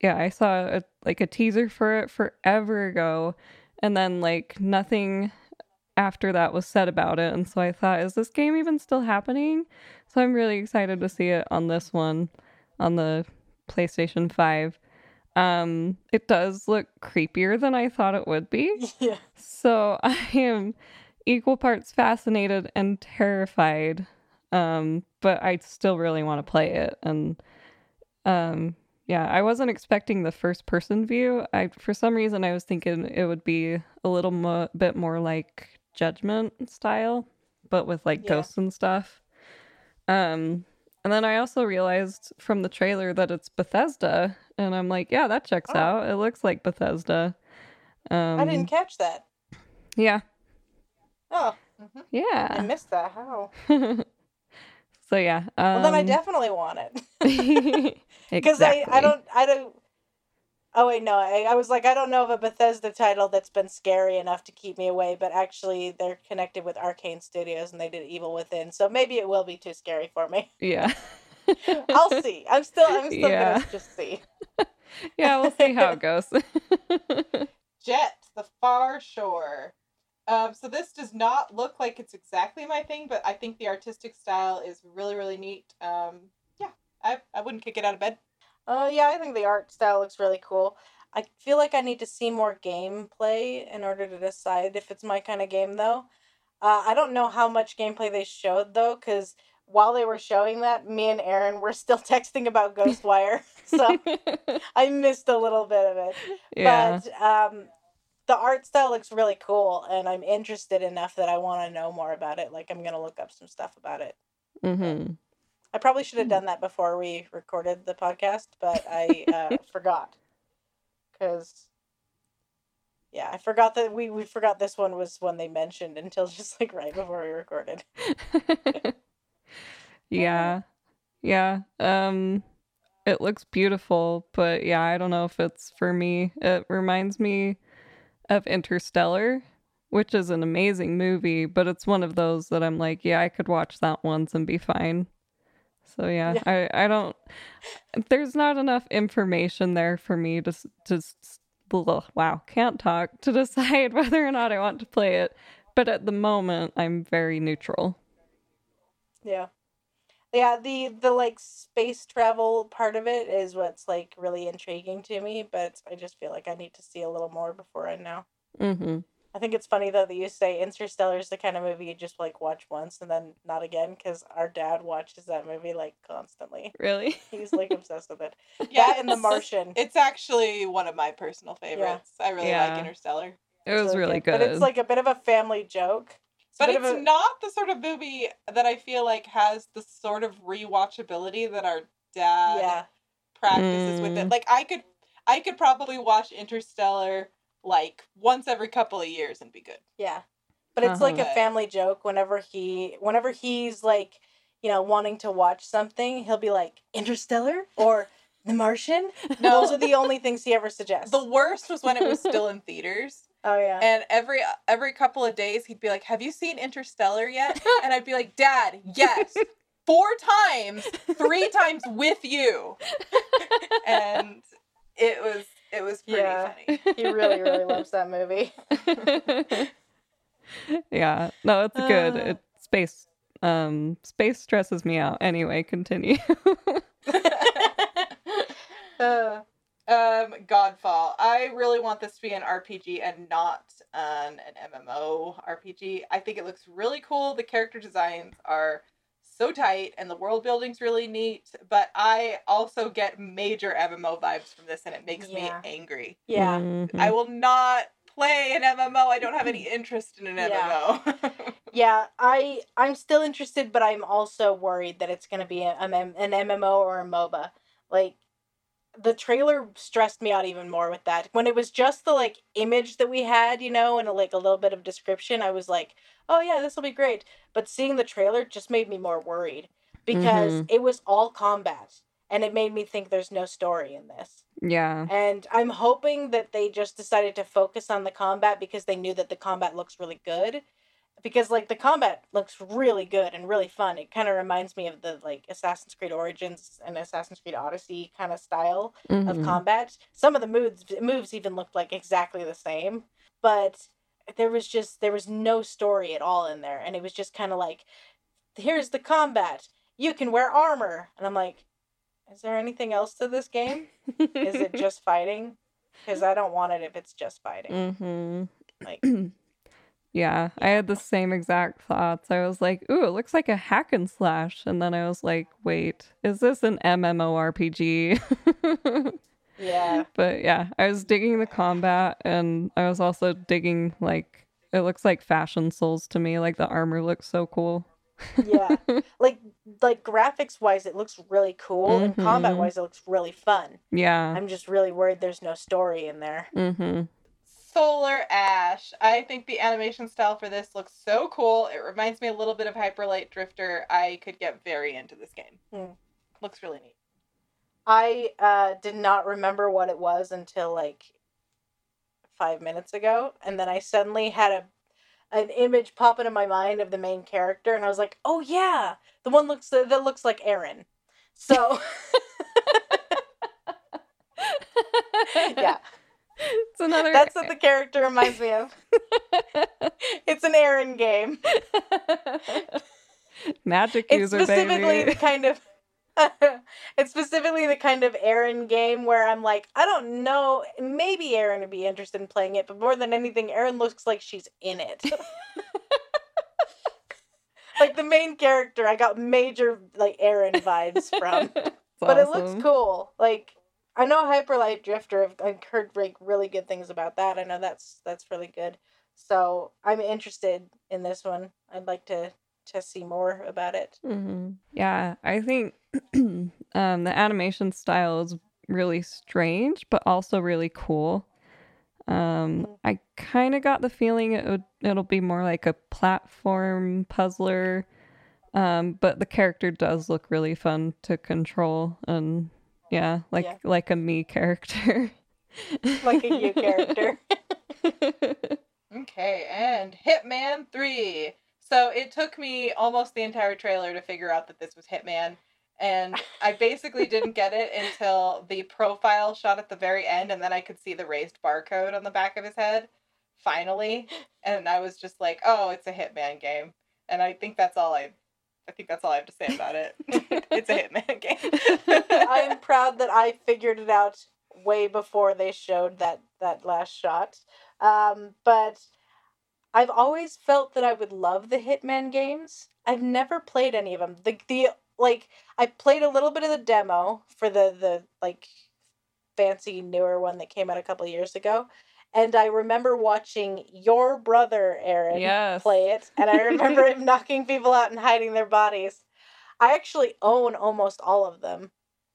yeah, I saw a, like a teaser for it forever ago, and then like nothing after that was said about it, and so I thought, is this game even still happening? So I'm really excited to see it on this one, on the PlayStation five. Um, it does look creepier than I thought it would be. Yeah. So I am equal parts fascinated and terrified. Um, but I still really want to play it. And um, yeah, I wasn't expecting the first person view. I for some reason I was thinking it would be a little mo- bit more like Judgment style, but with like yeah. ghosts and stuff. Um, and then I also realized from the trailer that it's Bethesda. And I'm like, yeah, that checks oh. out. It looks like Bethesda. Um, I didn't catch that. Yeah. Oh. Mm-hmm. Yeah. I missed that. How? So yeah. Um... Well, then I definitely want it. Because exactly. I, I don't, I don't. Oh wait, no. I, I was like, I don't know of a Bethesda title that's been scary enough to keep me away. But actually, they're connected with Arcane Studios, and they did Evil Within, so maybe it will be too scary for me. Yeah. I'll see. I'm still. I'm still yeah. gonna just see. Yeah, we'll see how it goes. Jet, the Far Shore. Um, so this does not look like it's exactly my thing, but I think the artistic style is really, really neat. Um, yeah, I I wouldn't kick it out of bed. Oh uh, yeah, I think the art style looks really cool. I feel like I need to see more gameplay in order to decide if it's my kind of game, though. Uh, I don't know how much gameplay they showed though, because while they were showing that, me and Aaron were still texting about Ghostwire. So I missed a little bit of it. Yeah. But um, the art style looks really cool, and I'm interested enough that I want to know more about it. Like, I'm going to look up some stuff about it. Mm-hmm. I probably should have done that before we recorded the podcast, but I uh, forgot. Because, yeah, I forgot that we, we forgot this one was one they mentioned until just, like, right before we recorded. Yeah. Yeah. Um, it looks beautiful, but yeah, I don't know if it's for me. It reminds me of Interstellar, which is an amazing movie, but it's one of those that I'm like, yeah, I could watch that once and be fine. So yeah, yeah. I, I don't, there's not enough information there for me to, to ugh, wow, can't talk to decide whether or not I want to play it. But at the moment, I'm very neutral. Yeah. Yeah, the the like space travel part of it is what's like really intriguing to me, but I just feel like I need to see a little more before I know. Mm-hmm. I think it's funny though that you say Interstellar is the kind of movie you just like watch once and then not again, because our dad watches that movie like constantly. Really? He's like obsessed with it. Yeah, that and The Martian. It's actually one of my personal favorites. Yeah. I really yeah. like Interstellar. It was really, really good. good, but it's like a bit of a family joke. It's but it's a... not the sort of movie that I feel like has the sort of rewatchability that our dad yeah. practices mm. with it. Like I could, I could probably watch Interstellar like once every couple of years and be good. Yeah, but it's uh-huh. like a family joke. Whenever he, whenever he's like, you know, wanting to watch something, he'll be like Interstellar or The Martian. No, those are the only things he ever suggests. The worst was when it was still in theaters. Oh, yeah. And every every couple of days, he'd be like, have you seen Interstellar yet? And I'd be like, Dad, yes. Four times. Three times with you. And it was it was pretty yeah. funny. He really, really loves that movie. Yeah. No, it's good. Uh, it, space. Um, space stresses me out. Anyway, continue. uh. Um, Godfall. I really want this to be an R P G and not an, an M M O R P G. I think it looks really cool. The character designs are so tight and the world building's really neat, but I also get major M M O vibes from this and it makes yeah. me angry. Yeah. Mm-hmm. I will not play an M M O. I don't have any interest in an yeah. M M O. yeah, I, I'm still interested, but I'm also worried that it's going to be an, an M M O or a MOBA. Like, the trailer stressed me out even more with that. When it was just the, like, image that we had, you know, and, a, like, a little bit of description, I was like, oh, yeah, this will be great. But seeing the trailer just made me more worried because mm-hmm. it was all combat, and it made me think there's no story in this. Yeah. And I'm hoping that they just decided to focus on the combat because they knew that the combat looks really good. Because, like, the combat looks really good and really fun. It kind of reminds me of the, like, Assassin's Creed Origins and Assassin's Creed Odyssey kind of style mm-hmm. of combat. Some of the moves moves even looked, like, exactly the same. But there was just, there was no story at all in there. And it was just kind of like, here's the combat. You can wear armor. And I'm like, is there anything else to this game? Is it just fighting? Because I don't want it if it's just fighting. Mm-hmm. Like... Yeah, I had the same exact thoughts. I was like, ooh, it looks like a hack and slash. And then I was like, wait, is this an M M O R P G? Yeah. But yeah, I was digging the combat and I was also digging, like, it looks like Fashion Souls to me. Like, the armor looks so cool. Yeah. Like, like graphics-wise, it looks really cool. Mm-hmm. And combat-wise, it looks really fun. Yeah. I'm just really worried there's no story in there. Mm-hmm. Solar Ash. I think the animation style for this looks so cool. It reminds me a little bit of Hyper Light Drifter. I could get very into this game. Mm. Looks really neat. I uh, did not remember what it was until like five minutes ago, and then I suddenly had a an image pop into my mind of the main character, and I was like, "Oh yeah, the one looks that looks like Aaron." So, yeah. It's another. That's what the character reminds me of. It's an Erin game. Magic it's user, specifically baby. The kind of. It's specifically the kind of Erin game where I'm like, I don't know, maybe Erin would be interested in playing it, but more than anything, Erin looks like she's in it. Like the main character, I got major like Erin vibes from. That's but awesome. It looks cool, like. I know Hyper Light Drifter, I've heard like really good things about that. I know that's that's really good. So I'm interested in this one. I'd like to, to see more about it. Mm-hmm. Yeah, I think um, the animation style is really strange, but also really cool. Um, mm-hmm. I kind of got the feeling it would, it'll be more like a platform puzzler, um, but the character does look really fun to control and... Yeah, like yeah. like a me character. Like a you character. Okay, and Hitman three. So it took me almost the entire trailer to figure out that this was Hitman. And I basically didn't get it until the profile shot at the very end. And then I could see the raised barcode on the back of his head. Finally. And I was just like, oh, it's a Hitman game. And I think that's all I I think that's all I have to say about it. It's a Hitman game. I'm proud that I figured it out way before they showed that, that last shot. Um, but I've always felt that I would love the Hitman games. I've never played any of them. The, the like, I played a little bit of the demo for the, the like, fancy newer one that came out a couple of years ago. And I remember watching your brother, Aaron, yes. play it. And I remember him knocking people out and hiding their bodies. I actually own almost all of them.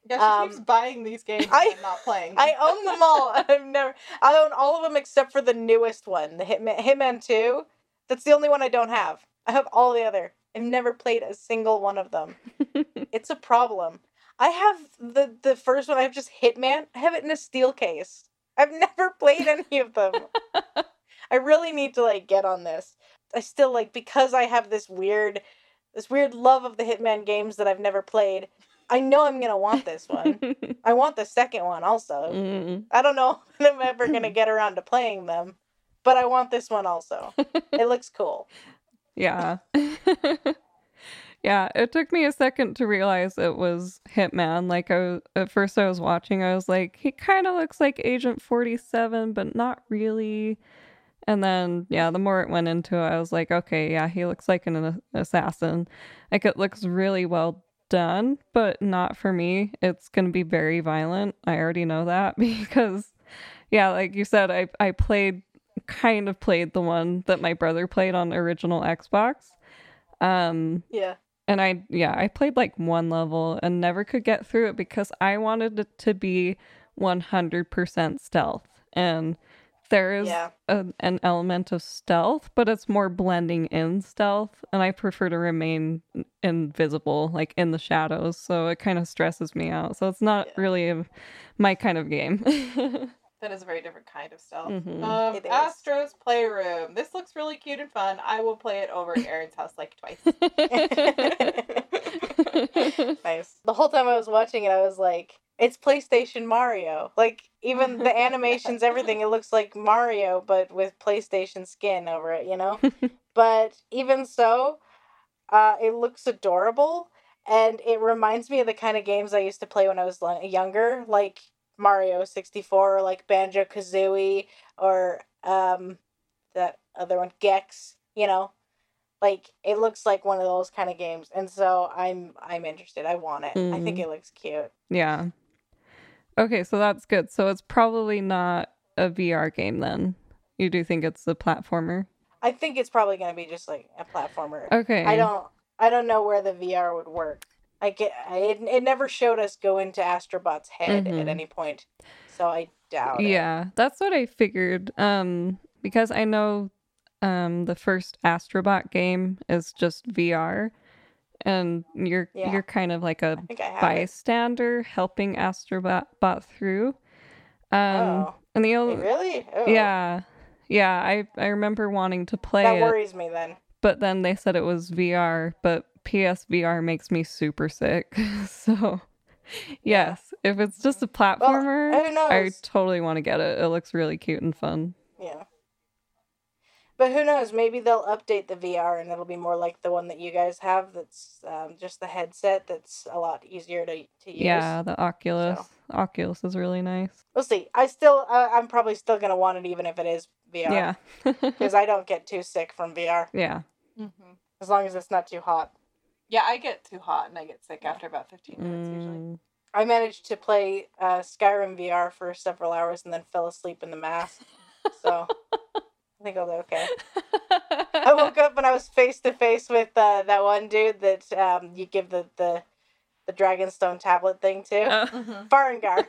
Yeah, she um, keeps buying these games I, and not playing. I own them all. I've never. I own all of them except for the newest one, the Hitman, Hitman two. That's the only one I don't have. I have all the other. I've never played a single one of them. It's a problem. I have the, the first one. I have just Hitman. I have it in a steel case. I've never played any of them. I really need to, like, get on this. I still, like, because I have this weird, this weird love of the Hitman games that I've never played, I know I'm going to want this one. I want the second one also. Mm-mm. I don't know if I'm ever going to get around to playing them, but I want this one also. It looks cool. Yeah. Yeah, it took me a second to realize it was Hitman. Like, I was, at first I was watching, I was like, he kind of looks like Agent forty-seven, but not really. And then, yeah, the more it went into it, I was like, okay, yeah, he looks like an, an assassin. Like, it looks really well done, but not for me. It's going to be very violent. I already know that because, yeah, like you said, I, I played, kind of played the one that my brother played on original Xbox. Um, yeah. And I, yeah, I played like one level and never could get through it because I wanted it to be one hundred percent stealth. And there is yeah. a, an element of stealth, but it's more blending in stealth. And I prefer to remain invisible, like in the shadows. So it kind of stresses me out. So it's not yeah. really a, my kind of game. That is a very different kind of stealth. Mm-hmm. Um, Astro's Playroom. This looks really cute and fun. I will play it over at Aaron's house like twice. Nice. The whole time I was watching it, I was like, it's PlayStation Mario. Like, even the animations, everything, it looks like Mario, but with PlayStation skin over it, you know? But even so, uh, it looks adorable. And it reminds me of the kind of games I used to play when I was l- younger. Like, Mario sixty-four, or like Banjo-Kazooie, or um, that other one, Gex, you know? Like, it looks like one of those kind of games. And so I'm I'm interested. I want it. Mm-hmm. I think it looks cute. Yeah. Okay, so that's good. So it's probably not a V R game then. You do think it's a platformer? I think it's probably going to be just like a platformer. Okay. I don't I don't know where the V R would work. I get, it, it never showed us go into Astrobot's head mm-hmm. at any point, so I doubt it. Yeah, that's what I figured, um, because I know um, the first Astrobot game is just V R, and you're yeah. you're kind of like a I I bystander it. helping Astrobot bot through. Um, oh, and the only, really? Oh. Yeah, yeah, I, I remember wanting to play That worries it, me then. But then they said it was V R, but P S V R makes me super sick. So, yes, if it's just a platformer, well, who knows? I totally want to get it. It looks really cute and fun. Yeah. But who knows? Maybe they'll update the V R and it'll be more like the one that you guys have that's um, just the headset that's a lot easier to, to use. Yeah, the Oculus. So. Oculus is really nice. We'll see. I still, uh, I'm probably still going to want it even if it is V R. Yeah. Because I don't get too sick from V R. Yeah. Mm-hmm. As long as it's not too hot. Yeah, I get too hot and I get sick after about fifteen minutes mm. usually. I managed to play uh, Skyrim V R for several hours and then fell asleep in the mask. So I think I'll do okay. I woke up and I was face to face with uh, that one dude that um, you give the, the, the Dragonstone tablet thing to. Uh, mm-hmm. Farengar.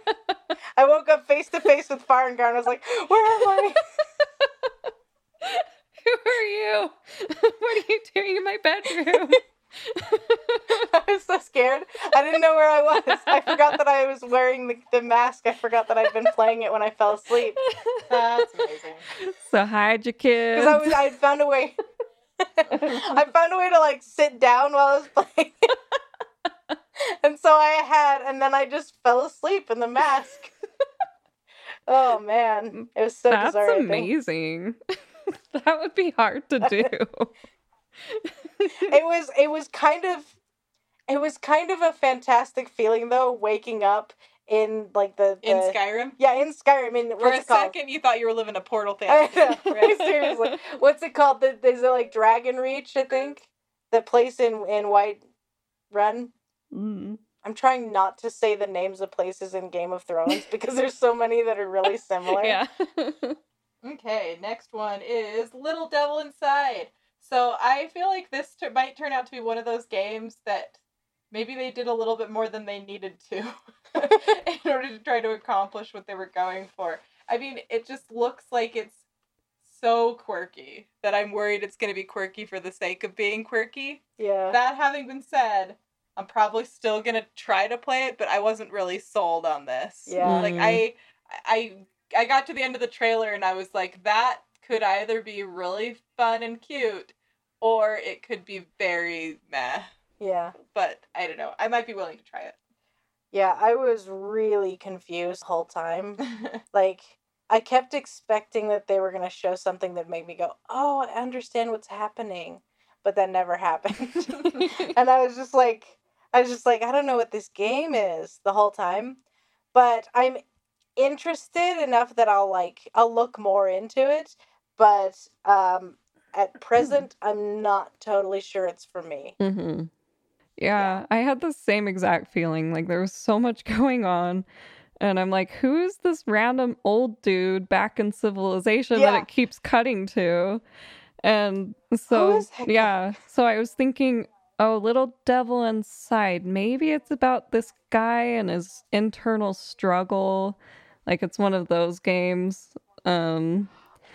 I woke up face to face with Farengar and I was like, where am I? Who are you? What are you doing in my bedroom? I was so scared. I didn't know where I was. I forgot that I was wearing the, the mask. I forgot that I'd been playing it when I fell asleep. That's amazing. So hide your kids. Because I was, I found a way. I found a way to like sit down while I was playing. And so I had, and then I just fell asleep in the mask. Oh man, it was so That's deserving. Amazing. That would be hard to do. It was it was kind of it was kind of a fantastic feeling though, waking up in like the, the in Skyrim. Yeah, in Skyrim. In, what's For a it called? second, you thought you were living a Portal thing. Right? Seriously, what's it called? The, is it like Dragon Reach? I think the place in in Whiterun. Mm-hmm. I'm trying not to say the names of places in Game of Thrones because there's so many that are really similar. Yeah. Okay, next one is Little Devil Inside. So I feel like this t- might turn out to be one of those games that maybe they did a little bit more than they needed to in order to try to accomplish what they were going for. I mean, it just looks like it's so quirky that I'm worried it's going to be quirky for the sake of being quirky. Yeah. That having been said, I'm probably still going to try to play it, but I wasn't really sold on this. Yeah. Mm-hmm. Like, I, I, I got to the end of the trailer and I was like, that could either be really fun and cute, or it could be very meh. Yeah. But I don't know. I might be willing to try it. Yeah, I was really confused the whole time. Like, I kept expecting that they were going to show something that made me go, oh, I understand what's happening. But that never happened. And I was just like, I was just like, I don't know what this game is the whole time. But I'm interested enough that I'll, like, I'll look more into it. But um, at present, I'm not totally sure it's for me. Mm-hmm. Yeah, yeah, I had the same exact feeling. Like, there was so much going on. And I'm like, who is this random old dude back in Civilization yeah. that it keeps cutting to? And so, yeah, so I was thinking, oh, Little Devil Inside. Maybe it's about this guy and his internal struggle. Like, it's one of those games. Um,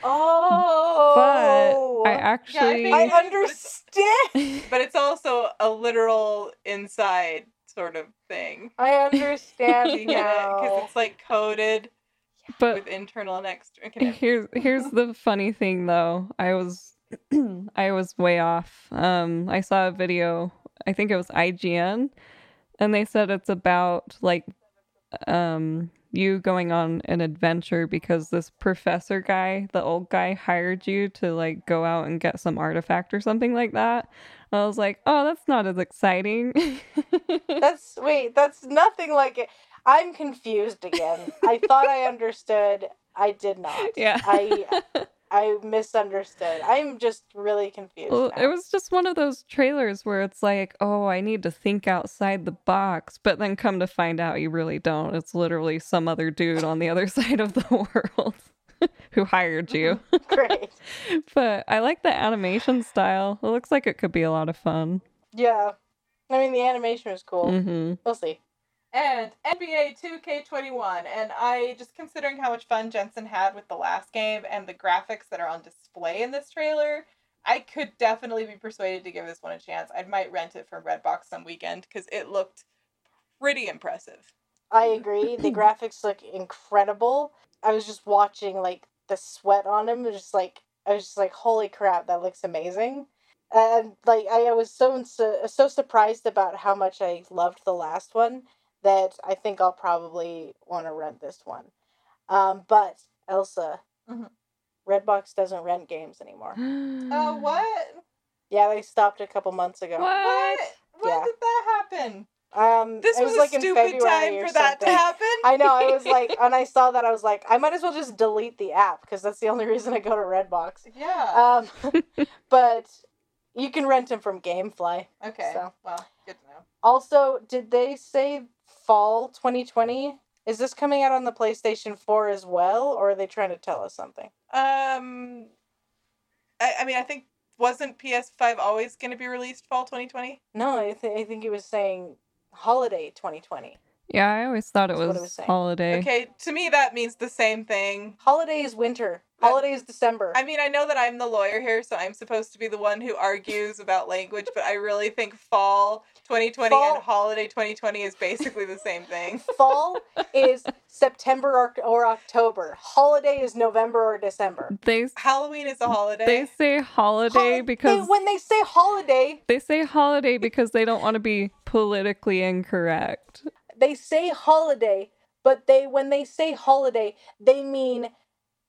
oh! But I actually... Yeah, I, I understand! But it's also a literal inside sort of thing. I understand now. Because it, it's, like, coded but with internal and external. Here's, here's the funny thing, though. I was... I was way off. Um, I saw a video, I think it was I G N, and they said it's about like um, you going on an adventure because this professor guy, the old guy, hired you to like go out and get some artifact or something like that. And I was like, oh, that's not as exciting. That's wait, that's nothing like it. I'm confused again. I thought I understood. I did not. Yeah. I... I misunderstood. I'm just really confused. Well, now. It was just one of those trailers where it's like, oh, I need to think outside the box. But then come to find out you really don't. It's literally some other dude on the other side of the world who hired you. Great. But I like the animation style. It looks like it could be a lot of fun. Yeah. I mean, the animation is cool. Mm-hmm. We'll see. And N B A two K twenty-one, and I, just considering how much fun Jensen had with the last game and the graphics that are on display in this trailer, I could definitely be persuaded to give this one a chance. I might rent it from Redbox some weekend, because it looked pretty impressive. I agree. The graphics look incredible. I was just watching, like, the sweat on him. It was just like, I was just like, holy crap, that looks amazing. And, like, I, I was so, so surprised about how much I loved the last one that I think I'll probably want to rent this one. Um, but, Elsa, mm-hmm. Redbox doesn't rent games anymore. Oh, uh, what? Yeah, they stopped a couple months ago. What? When yeah. did that happen? Um, this was, was a like stupid in February time for that to happen. I know, I was like, when I saw that, I was like, I might as well just delete the app, because that's the only reason I go to Redbox. Yeah. Um, but... You can rent them from GameFly. Okay. So. Well, good to know. Also, did they say fall twenty twenty? Is this coming out on the PlayStation four as well, or are they trying to tell us something? Um, I, I mean, I think, wasn't P S five always going to be released fall twenty twenty? No, I, th- I think it was saying holiday twenty twenty. Yeah, I always thought it was, it was holiday. Okay, to me that means the same thing. Holiday is winter. Holiday is December. I mean, I know that I'm the lawyer here, so I'm supposed to be the one who argues about language, but I really think fall twenty twenty fall. and holiday twenty twenty is basically the same thing. Fall is September or, or October. Holiday is November or December. They, Halloween is a holiday. They say holiday Hol- because... They, when they say holiday... They say holiday because they don't want to be politically incorrect. They say holiday, but they when they say holiday, they mean...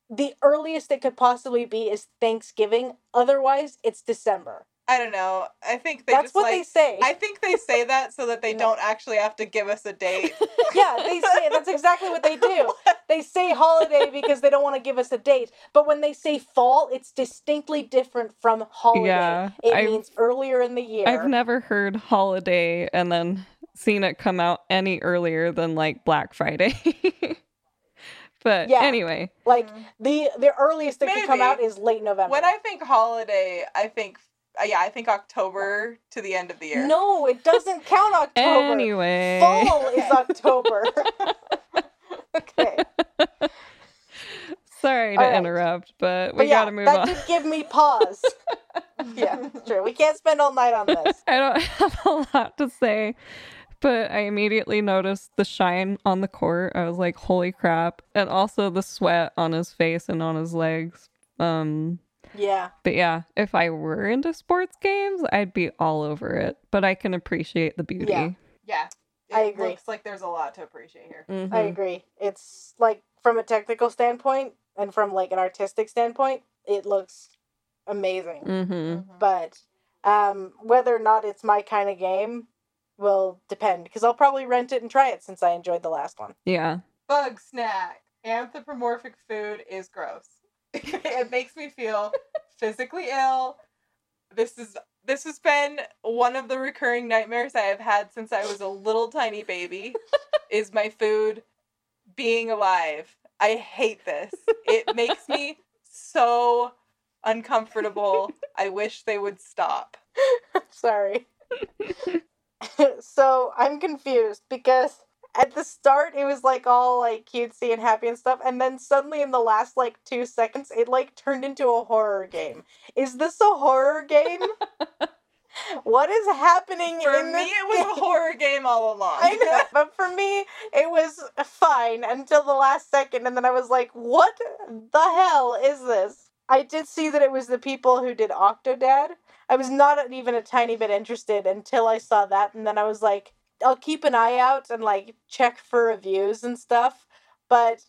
The earliest it could possibly be is Thanksgiving. Otherwise, it's December. I don't know. I think they That's just, what like, they say. I think they say that so that they no. don't actually have to give us a date. Yeah, they say that's exactly what they do. What? They say holiday because they don't want to give us a date. But when they say fall, it's distinctly different from holiday. Yeah, it I've, means earlier in the year. I've never heard holiday and then seen it come out any earlier than like Black Friday. But yeah. anyway. Like the the earliest it Maybe. could come out is late November. When I think holiday, I think Yeah, I think October to the end of the year. No, it doesn't count October. Anyway. Fall is October. Okay. Sorry to right. interrupt, but we but yeah, gotta move that on. That did give me pause. Yeah, true. We can't spend all night on this. I don't have a lot to say, but I immediately noticed the shine on the court. I was like, holy crap. And also the sweat on his face and on his legs. Um... Yeah. But yeah, if I were into sports games, I'd be all over it. But I can appreciate the beauty. Yeah. Yeah. It I agree. Looks like there's a lot to appreciate here. Mm-hmm. I agree. It's like from a technical standpoint and from like an artistic standpoint, it looks amazing. Mm-hmm. Mm-hmm. But um, whether or not it's my kind of game will depend because I'll probably rent it and try it since I enjoyed the last one. Yeah. Bug snack. Anthropomorphic food is gross. It makes me feel physically ill. This is this has been one of the recurring nightmares I have had since I was a little tiny baby, is my food being alive. I hate this. It makes me so uncomfortable. I wish they would stop. Sorry. So I'm confused because at the start, it was, like, all, like, cutesy and happy and stuff, and then suddenly in the last, like, two seconds, it, like, turned into a horror game. Is this a horror game? What is happening for in this For me, it was game? A horror game all along. I know, but for me, it was fine until the last second, and then I was like, what the hell is this? I did see that it was the people who did Octodad. I was not even a tiny bit interested until I saw that, and then I was like, I'll keep an eye out and, like, check for reviews and stuff, but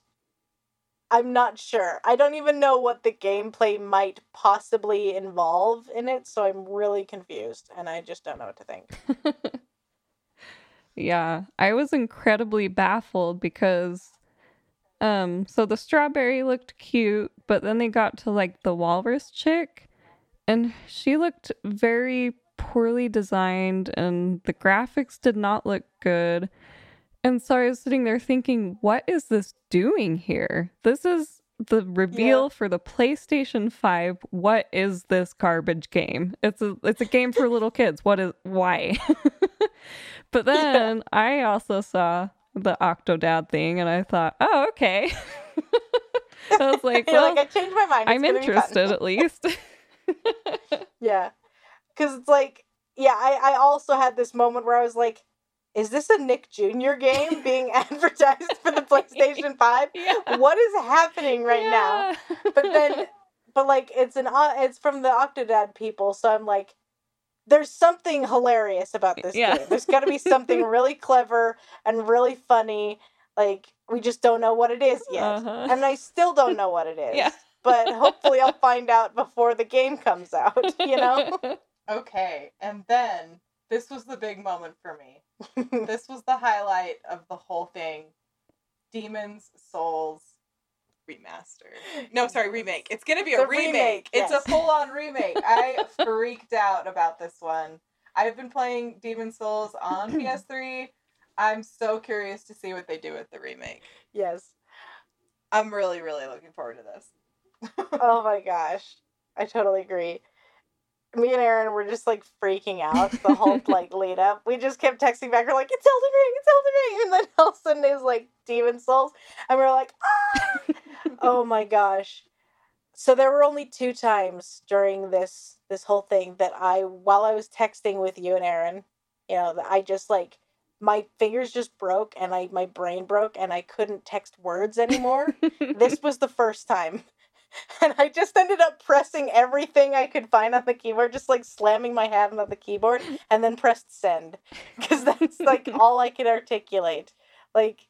I'm not sure. I don't even know what the gameplay might possibly involve in it, so I'm really confused, and I just don't know what to think. Yeah, I was incredibly baffled because, um, so the strawberry looked cute, but then they got to, like, the walrus chick, and she looked very poorly designed and the graphics did not look good. And so I was sitting there thinking, what is this doing here? This is the reveal yeah. for the PlayStation five. What is this garbage game? It's a it's a game for little kids. What is why? But then yeah. I also saw the Octodad thing and I thought, oh, okay. I was like, well, like, I changed my mind. It's I'm interested at least. Yeah. Because it's like, yeah, I, I also had this moment where I was like, is this a Nick Junior game being advertised for the PlayStation five? Yeah. What is happening right yeah. now? But then, but like, it's an it's from the Octodad people, so I'm like, there's something hilarious about this yeah. game. There's got to be something really clever and really funny. Like, we just don't know what it is yet. Uh-huh. And I still don't know what it is. Yeah. But hopefully I'll find out before the game comes out, you know? Okay, and then this was the big moment for me. This was the highlight of the whole thing. Demon's Souls remaster. No, sorry, remake. It's going to be a remake. remake. It's yes. a full-on remake. I freaked out about this one. I've been playing Demon's Souls on P S three. I'm so curious to see what they do with the remake. Yes. I'm really, really looking forward to this. Oh my gosh. I totally agree. Me and Aaron were just, like, freaking out the whole, like, lead up. We just kept texting back. We're like, it's Elden Ring, it's Elden Ring. And then all of a sudden it was, like, Demon's Souls. And we were like, ah! Oh, my gosh. So there were only two times during this this whole thing that I, while I was texting with you and Aaron, you know, I just, like, my fingers just broke and I my brain broke and I couldn't text words anymore. This was the first time. And I just ended up pressing everything I could find on the keyboard, just, like, slamming my hand on the keyboard, and then pressed send. Because that's, like, all I could articulate. Like,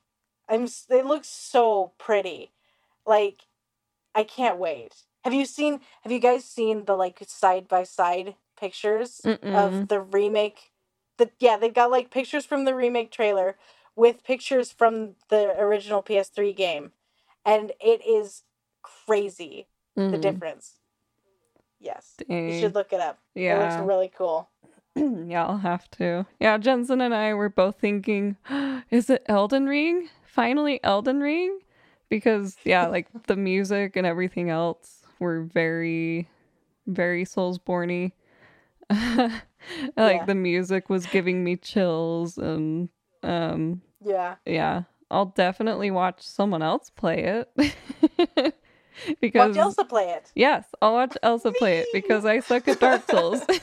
I'm, it looks so pretty. Like, I can't wait. Have you seen, have you guys seen the, like, side-by-side pictures Mm-mm. of the remake. The, yeah, they got like pictures from the remake trailer with pictures from the original P S three game. And it is crazy, mm-hmm. the difference. Yes. Dang. You should look it up. Yeah. It looks really cool. Yeah, I'll have to. Yeah, Jensen and I were both thinking, is it Elden Ring? Finally Elden Ring? Because, yeah, like the music and everything else were very, very Soulsborne-y. Like yeah. the music was giving me chills and um yeah yeah I'll definitely watch someone else play it. Because watch Elsa play it. Yes, I'll watch Elsa play it because I suck at Dark Souls. This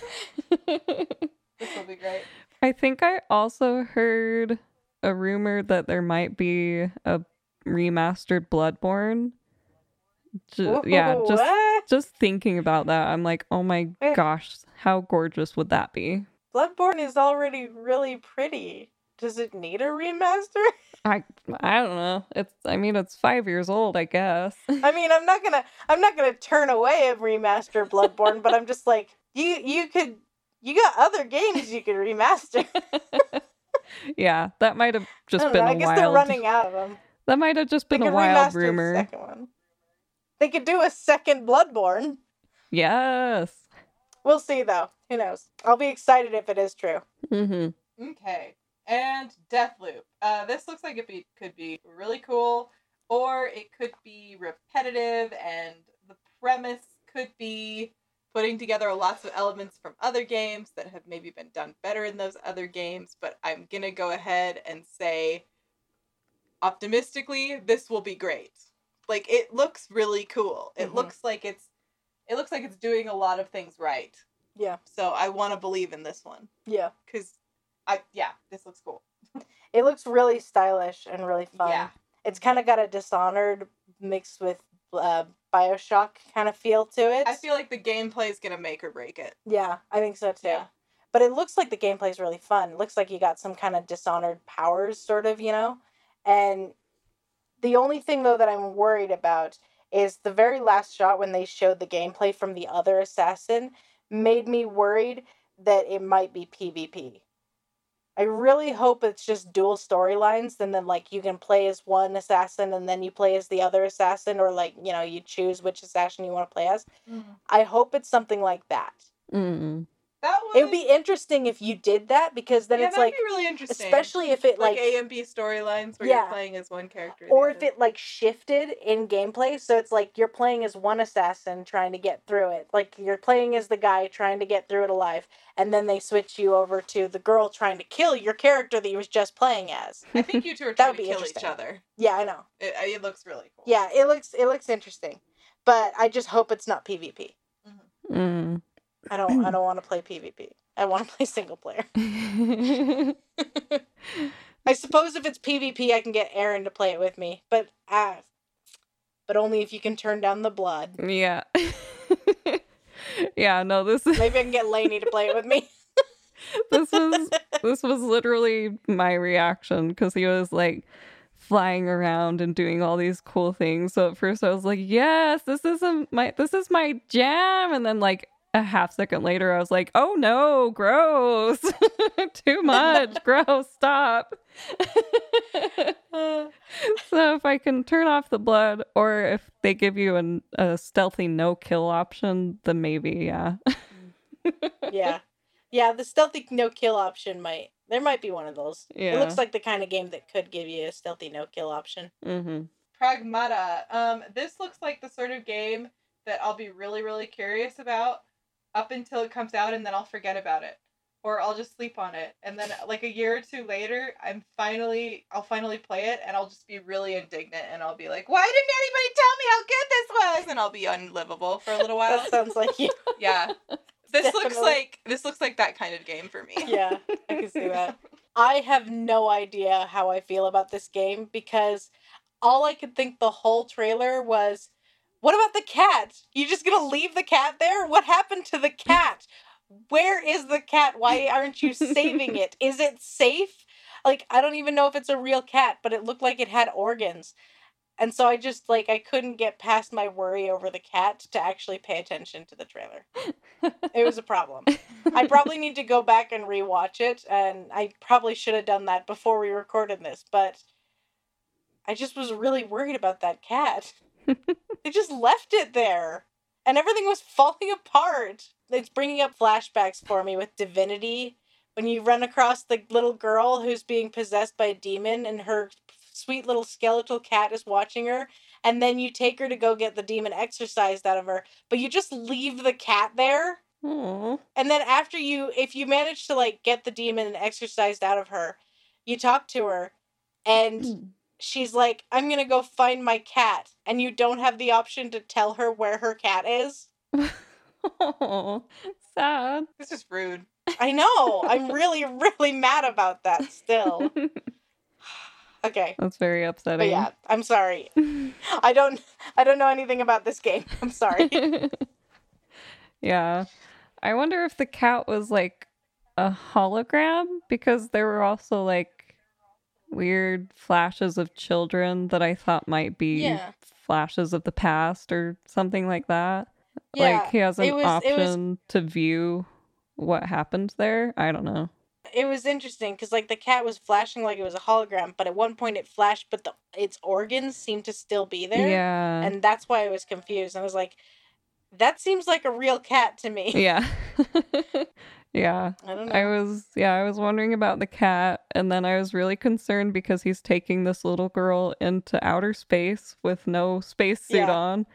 will be great. I think I also heard a rumor that there might be a remastered Bloodborne. J- Whoa, yeah, just what? just thinking about that, I'm like, oh my Wait. gosh, how gorgeous would that be? Bloodborne is already really pretty. Does it need a remaster? I I don't know. It's I mean it's five years old, I guess. I mean I'm not gonna I'm not gonna turn away a remaster Bloodborne, but I'm just like you you could you got other games you could remaster. Yeah, that might have just been know, a I guess wild. They're running out of them. That might have just been they a wild rumor. The second one. They could do a second Bloodborne. Yes. We'll see, though. Who knows? I'll be excited if it is true. Mm-hmm. Okay. And Deathloop. Uh, this looks like it be, could be really cool, or it could be repetitive, and the premise could be putting together lots of elements from other games that have maybe been done better in those other games, but I'm going to go ahead and say, optimistically, this will be great. Like, it looks really cool. It mm-hmm. looks like it's, it looks like it's doing a lot of things right. Yeah. So I want to believe in this one. Yeah. Because, I yeah, this looks cool. It looks really stylish and really fun. Yeah. It's kind of got a Dishonored mixed with uh, Bioshock kind of feel to it. I feel like the gameplay is going to make or break it. Yeah, I think so too. Yeah. But it looks like the gameplay is really fun. It looks like you got some kind of Dishonored powers, sort of, you know? And the only thing, though, that I'm worried about is the very last shot when they showed the gameplay from the other assassin made me worried that it might be PvP. I really hope it's just dual storylines and then, like, you can play as one assassin and then you play as the other assassin or, like, you know, you choose which assassin you want to play as. Mm-hmm. I hope it's something like that. Mm-hmm. That would... It would be interesting if you did that because then yeah, it's like, be really interesting. Especially if it like, like A and B storylines where yeah. you're playing as one character, or if it like shifted in gameplay, so it's like you're playing as one assassin trying to get through it, like you're playing as the guy trying to get through it alive, and then they switch you over to the girl trying to kill your character that you was just playing as. I think you two are trying to kill each other. Yeah, I know. It, it looks really cool. Yeah, it looks it looks interesting, but I just hope it's not PvP. Mm-hmm. Mm. I don't I don't want to play PvP. I want to play single player. I suppose if it's PvP, I can get Aaron to play it with me. But uh, but only if you can turn down the blood. Yeah. Yeah, no, this is... Maybe I can get Lainey to play it with me. This was, this was literally my reaction, because he was like... flying around and doing all these cool things. So at first I was like, yes, this is a, my this is my jam. And then like a half second later I was like, oh no, gross. Too much. Gross, stop. So if I can turn off the blood, or if they give you an, a stealthy no-kill option, then maybe, yeah. Yeah. Yeah, the stealthy no-kill option might. There might be one of those. Yeah. It looks like the kind of game that could give you a stealthy no-kill option. Mm-hmm. Pragmata. Um, this looks like the sort of game that I'll be really, really curious about up until it comes out, and then I'll forget about it. Or I'll just sleep on it. And then like a year or two later, I'm finally, I'll finally play it, and I'll just be really indignant, and I'll be like, why didn't anybody tell me how good this was? And I'll be unlivable for a little while. That sounds like you. Yeah. This Definitely. looks like this looks like that kind of game for me. Yeah, I can see that. I have no idea how I feel about this game, because all I could think the whole trailer was, what about the cat? You just gonna leave the cat there? What happened to the cat? Where is the cat? Why aren't you saving it? Is it safe? Like, I don't even know if it's a real cat, but it looked like it had organs. And so I just, like, I couldn't get past my worry over the cat to actually pay attention to the trailer. It was a problem. I probably need to go back and rewatch it, and I probably should have done that before we recorded this, but I just was really worried about that cat. They just left it there, and everything was falling apart. It's bringing up flashbacks for me with Divinity, when you run across the little girl who's being possessed by a demon, and her sweet little skeletal cat is watching her, and then you take her to go get the demon exorcised out of her, but you just leave the cat there. Aww. And then after you, if you manage to, like, get the demon exorcised out of her, you talk to her, and she's like, I'm gonna go find my cat, and you don't have the option to tell her where her cat is. Oh, sad. This is rude. I know. I'm really, really mad about that still. Okay. That's very upsetting. But yeah, I'm sorry. I don't I don't know anything about this game. I'm sorry. Yeah. I wonder if the cat was like a hologram, because there were also like weird flashes of children that I thought might be yeah. flashes of the past or something like that. Yeah, like he has an was, option was... to view what happened there. I don't know. It was interesting because, like, the cat was flashing like it was a hologram, but at one point it flashed, but the, its organs seemed to still be there. Yeah. And that's why I was confused. I was like, that seems like a real cat to me. Yeah. Yeah. I don't know. I was, yeah, I was wondering about the cat, and then I was really concerned because he's taking this little girl into outer space with no spacesuit yeah. on.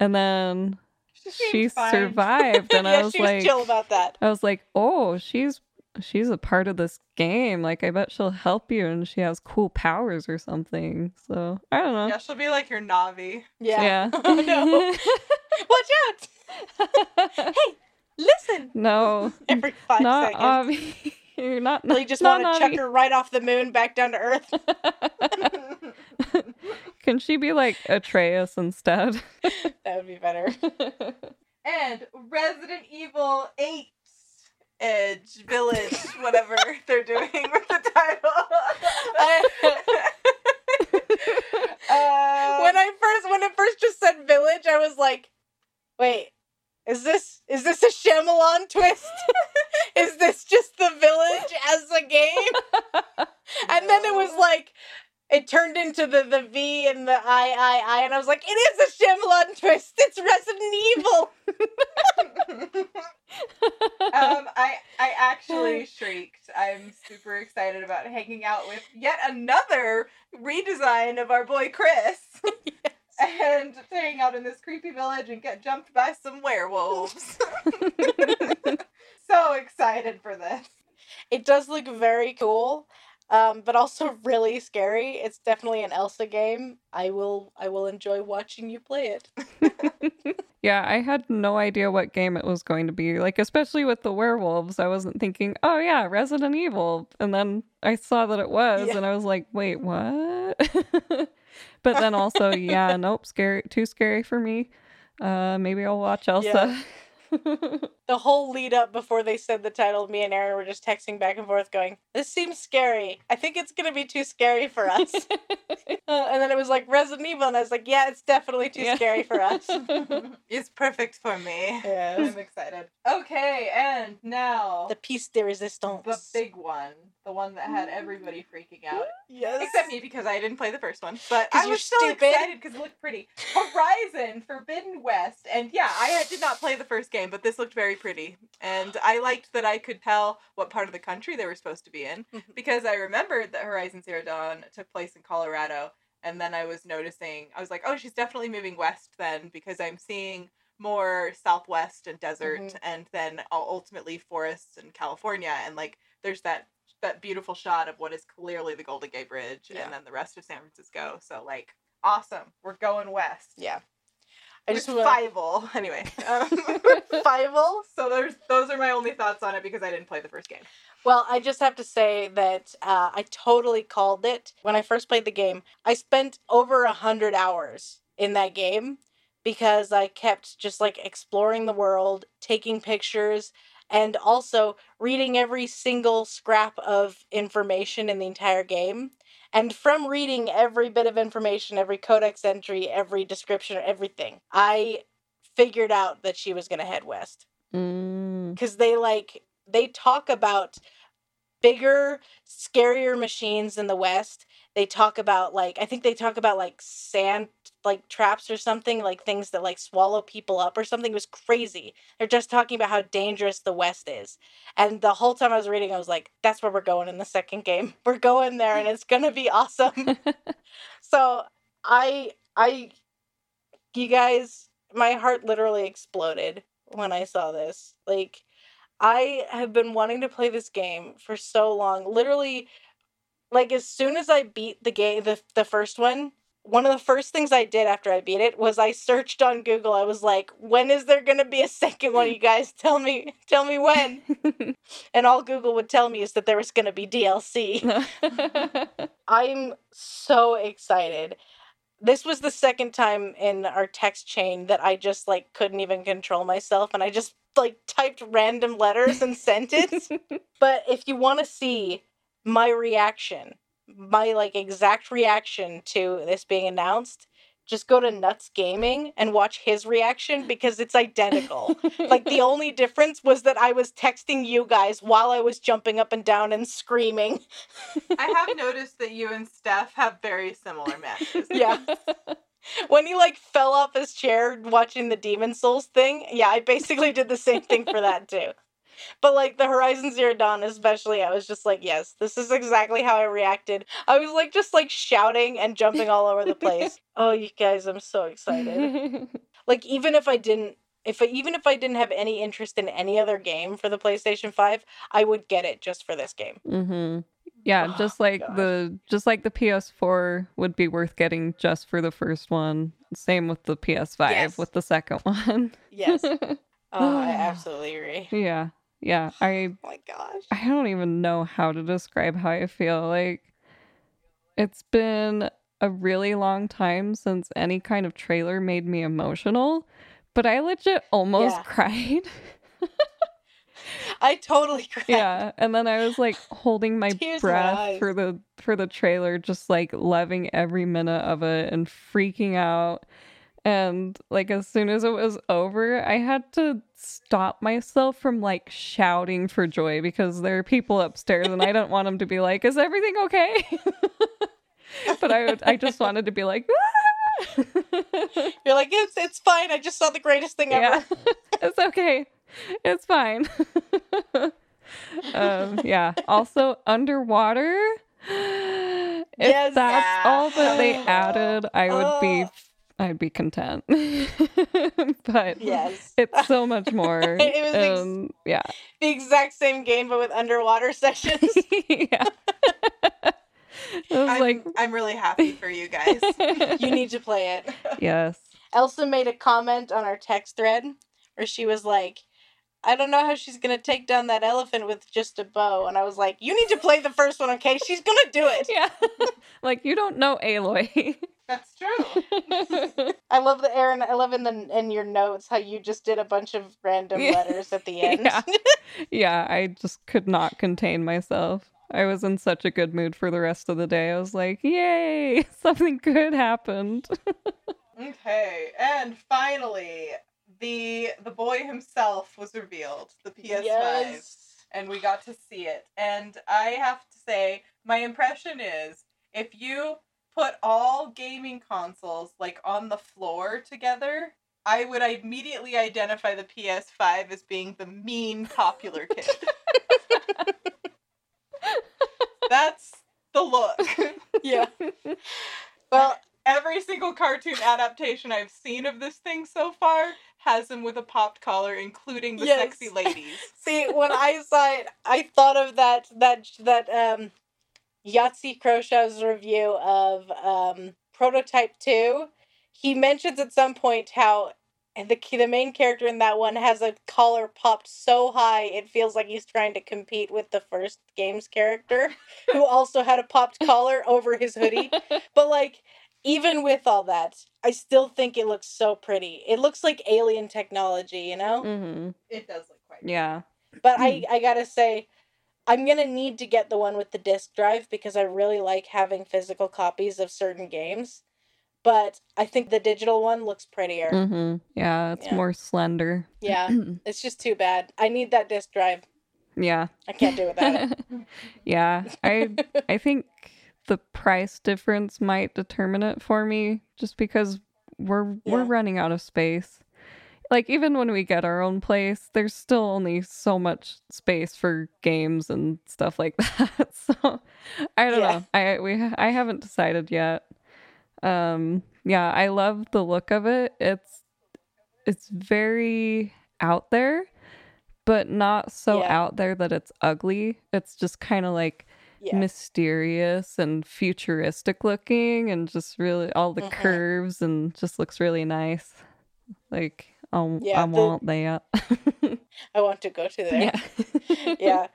And then she, she survived, and yeah, I was she was like, chill about that. I was like, oh, she's She's a part of this game. Like, I bet she'll help you, and she has cool powers or something. So, I don't know. Yeah, she'll be like your Navi. Yeah. yeah. Oh, no. Watch out! Hey, listen! No. Every five not seconds. Obvi- You're not Navi. You just want to chuck her right off the moon back down to Earth. Can she be like Atreus instead? That would be better. And Resident Evil eight. Edge, Village, whatever they're doing with the title. I, uh, when I first, when it first just said Village, I was like, "Wait, is this is this a Shyamalan twist? Is this just the Village as a game?" No. And then it was like, it turned into the the V and the I I I, and I was like, "It is a Shyamalan twist. It's Resident Evil." um, I I actually shrieked. I'm super excited about hanging out with yet another redesign of our boy Chris. Yes. And to hang out in this creepy village and get jumped by some werewolves. So excited for this. It does look very cool, um, but also really scary. It's definitely an Elsa game. I will I will enjoy watching you play it. Yeah, I had no idea what game it was going to be. Like, especially with the werewolves, I wasn't thinking, oh yeah, Resident Evil. And then I saw that it was, yeah. and I was like, wait, what? But then also, yeah, nope, scary, too scary for me. Uh, maybe I'll watch Elsa. Yeah. The whole lead up before they said the title, me and Aaron were just texting back and forth going, this seems scary. I think it's going to be too scary for us. Uh, and then it was like Resident Evil, and I was like, yeah, it's definitely too yeah. scary for us. It's perfect for me. Yeah. I'm excited. Okay, and now... the piece de resistance. The big one. The one that had everybody freaking out. Yes. Except me, because I didn't play the first one. But I was still stupid. excited because it looked pretty. Horizon Forbidden West. And yeah, I did not play the first game, but this looked very pretty. And I liked that I could tell what part of the country they were supposed to be in. Because I remembered that Horizon Zero Dawn took place in Colorado. And then I was noticing, I was like, oh, she's definitely moving west then, because I'm seeing more southwest and desert, mm-hmm. and then ultimately forests in California. And like, there's that, that beautiful shot of what is clearly the Golden Gate Bridge, yeah. and then the rest of San Francisco. So like, awesome. We're going west. Yeah. I just wanna... Fievel. Anyway. Um, Fievel. So there's, those are my only thoughts on it, because I didn't play the first game. Well, I just have to say that uh, I totally called it. When I first played the game, I spent over one hundred hours in that game, because I kept just like exploring the world, taking pictures, and also reading every single scrap of information in the entire game. And from reading every bit of information, every codex entry, every description, everything, I figured out that she was going to head west. Mm. Because they, like, they talk about bigger, scarier machines in the west. They talk about, like, I think they talk about, like, sand, like, traps or something, like, things that, like, swallow people up or something. It was crazy. They're just talking about how dangerous the West is. And the whole time I was reading, I was like, that's where we're going in the second game. We're going there, and it's going to be awesome. So I, I, you guys, my heart literally exploded when I saw this. Like, I have been wanting to play this game for so long. Literally, like, as soon as I beat the game, the, the first one, one of the first things I did after I beat it was I searched on Google. I was like, when is there going to be a second one? You guys tell me, tell me when. And all Google would tell me is that there was going to be D L C. I'm so excited. This was the second time in our text chain that I just, like, couldn't even control myself. And I just, like, typed random letters and sent it. But if you want to see my reaction, my, like, exact reaction to this being announced, just go to Nuts Gaming and watch his reaction, because it's identical. Like, the only difference was that I was texting you guys while I was jumping up and down and screaming. I have noticed that you and Steph have very similar matches. Yeah. When he, like, fell off his chair watching the Demon's Souls thing, yeah, I basically did the same thing for that, too. But, like, the Horizon Zero Dawn especially, I was just like, yes, this is exactly how I reacted. I was, like, just, like, shouting and jumping all over the place. Oh, you guys, I'm so excited. Like, even if I didn't, if I, even if I didn't have any interest in any other game for the PlayStation five, I would get it just for this game. Mm-hmm. Yeah, oh, just like gosh. the just like the P S four would be worth getting just for the first one. Same with the P S five, yes. With the second one. Yes. Oh, I absolutely agree. Yeah. Yeah, I oh my gosh. I don't even know how to describe how I feel. Like, it's been a really long time since any kind of trailer made me emotional, but I legit almost yeah. cried. I totally cried. Yeah, and then I was like holding my Tears breath for the for the trailer, just like loving every minute of it and freaking out. And, like, as soon as it was over, I had to stop myself from, like, shouting for joy because there are people upstairs and I don't want them to be like, is everything okay? But I would, I just wanted to be like, ah! You're like, it's, it's fine. I just saw the greatest thing ever. Yeah. It's okay. It's fine. um, yeah. Also, underwater. If yes, that's ah. all that they added, I would oh. be... I'd be content. But yes. It's so much more. It was ex- um, yeah. the exact same game, but with underwater sessions. Yeah. I'm, like... I'm really happy for you guys. You need to play it. Yes. Elsa made a comment on our text thread where she was like, I don't know how she's going to take down that elephant with just a bow. And I was like, you need to play the first one, okay? She's going to do it. Yeah. Like, you don't know Aloy. That's true. I love the Aaron. I love in the in your notes how you just did a bunch of random yeah. letters at the end. Yeah. Yeah, I just could not contain myself. I was in such a good mood for the rest of the day. I was like, yay, something good happened. Okay, and finally, the the boy himself was revealed, the P S five, yes. And we got to see it. And I have to say, my impression is, if you put all gaming consoles, like, on the floor together, I would immediately identify the P S five as being the mean, popular kid. That's the look. Yeah. Well, every single cartoon adaptation I've seen of this thing so far has him with a popped collar, including the yes. sexy ladies. See, when I saw it, I thought of that, that, that, um, Yahtzee Kroshaw's review of um, Prototype two. He mentions at some point how the the main character in that one has a collar popped so high it feels like he's trying to compete with the first game's character, who also had a popped collar over his hoodie. But, like, even with all that, I still think it looks so pretty. It looks like alien technology, you know? Mm-hmm. It does look quite good. Yeah. But I, I gotta say, I'm going to need to get the one with the disc drive because I really like having physical copies of certain games. But I think the digital one looks prettier. Mm-hmm. Yeah, it's yeah. more slender. Yeah, it's just too bad. I need that disc drive. Yeah. I can't do without it. Yeah, I I think the price difference might determine it for me just because we're yeah. we're running out of space. Like, even when we get our own place, there's still only so much space for games and stuff like that. So, I don't yeah. know. I we I haven't decided yet. Um, yeah, I love the look of it. It's it's very out there, but not so yeah. out there that it's ugly. It's just kind of like yeah. mysterious and futuristic looking, and just really all the mm-hmm. curves, and just looks really nice. Like. Oh, yeah, I want the, that. I want to go to there. Yeah. yeah.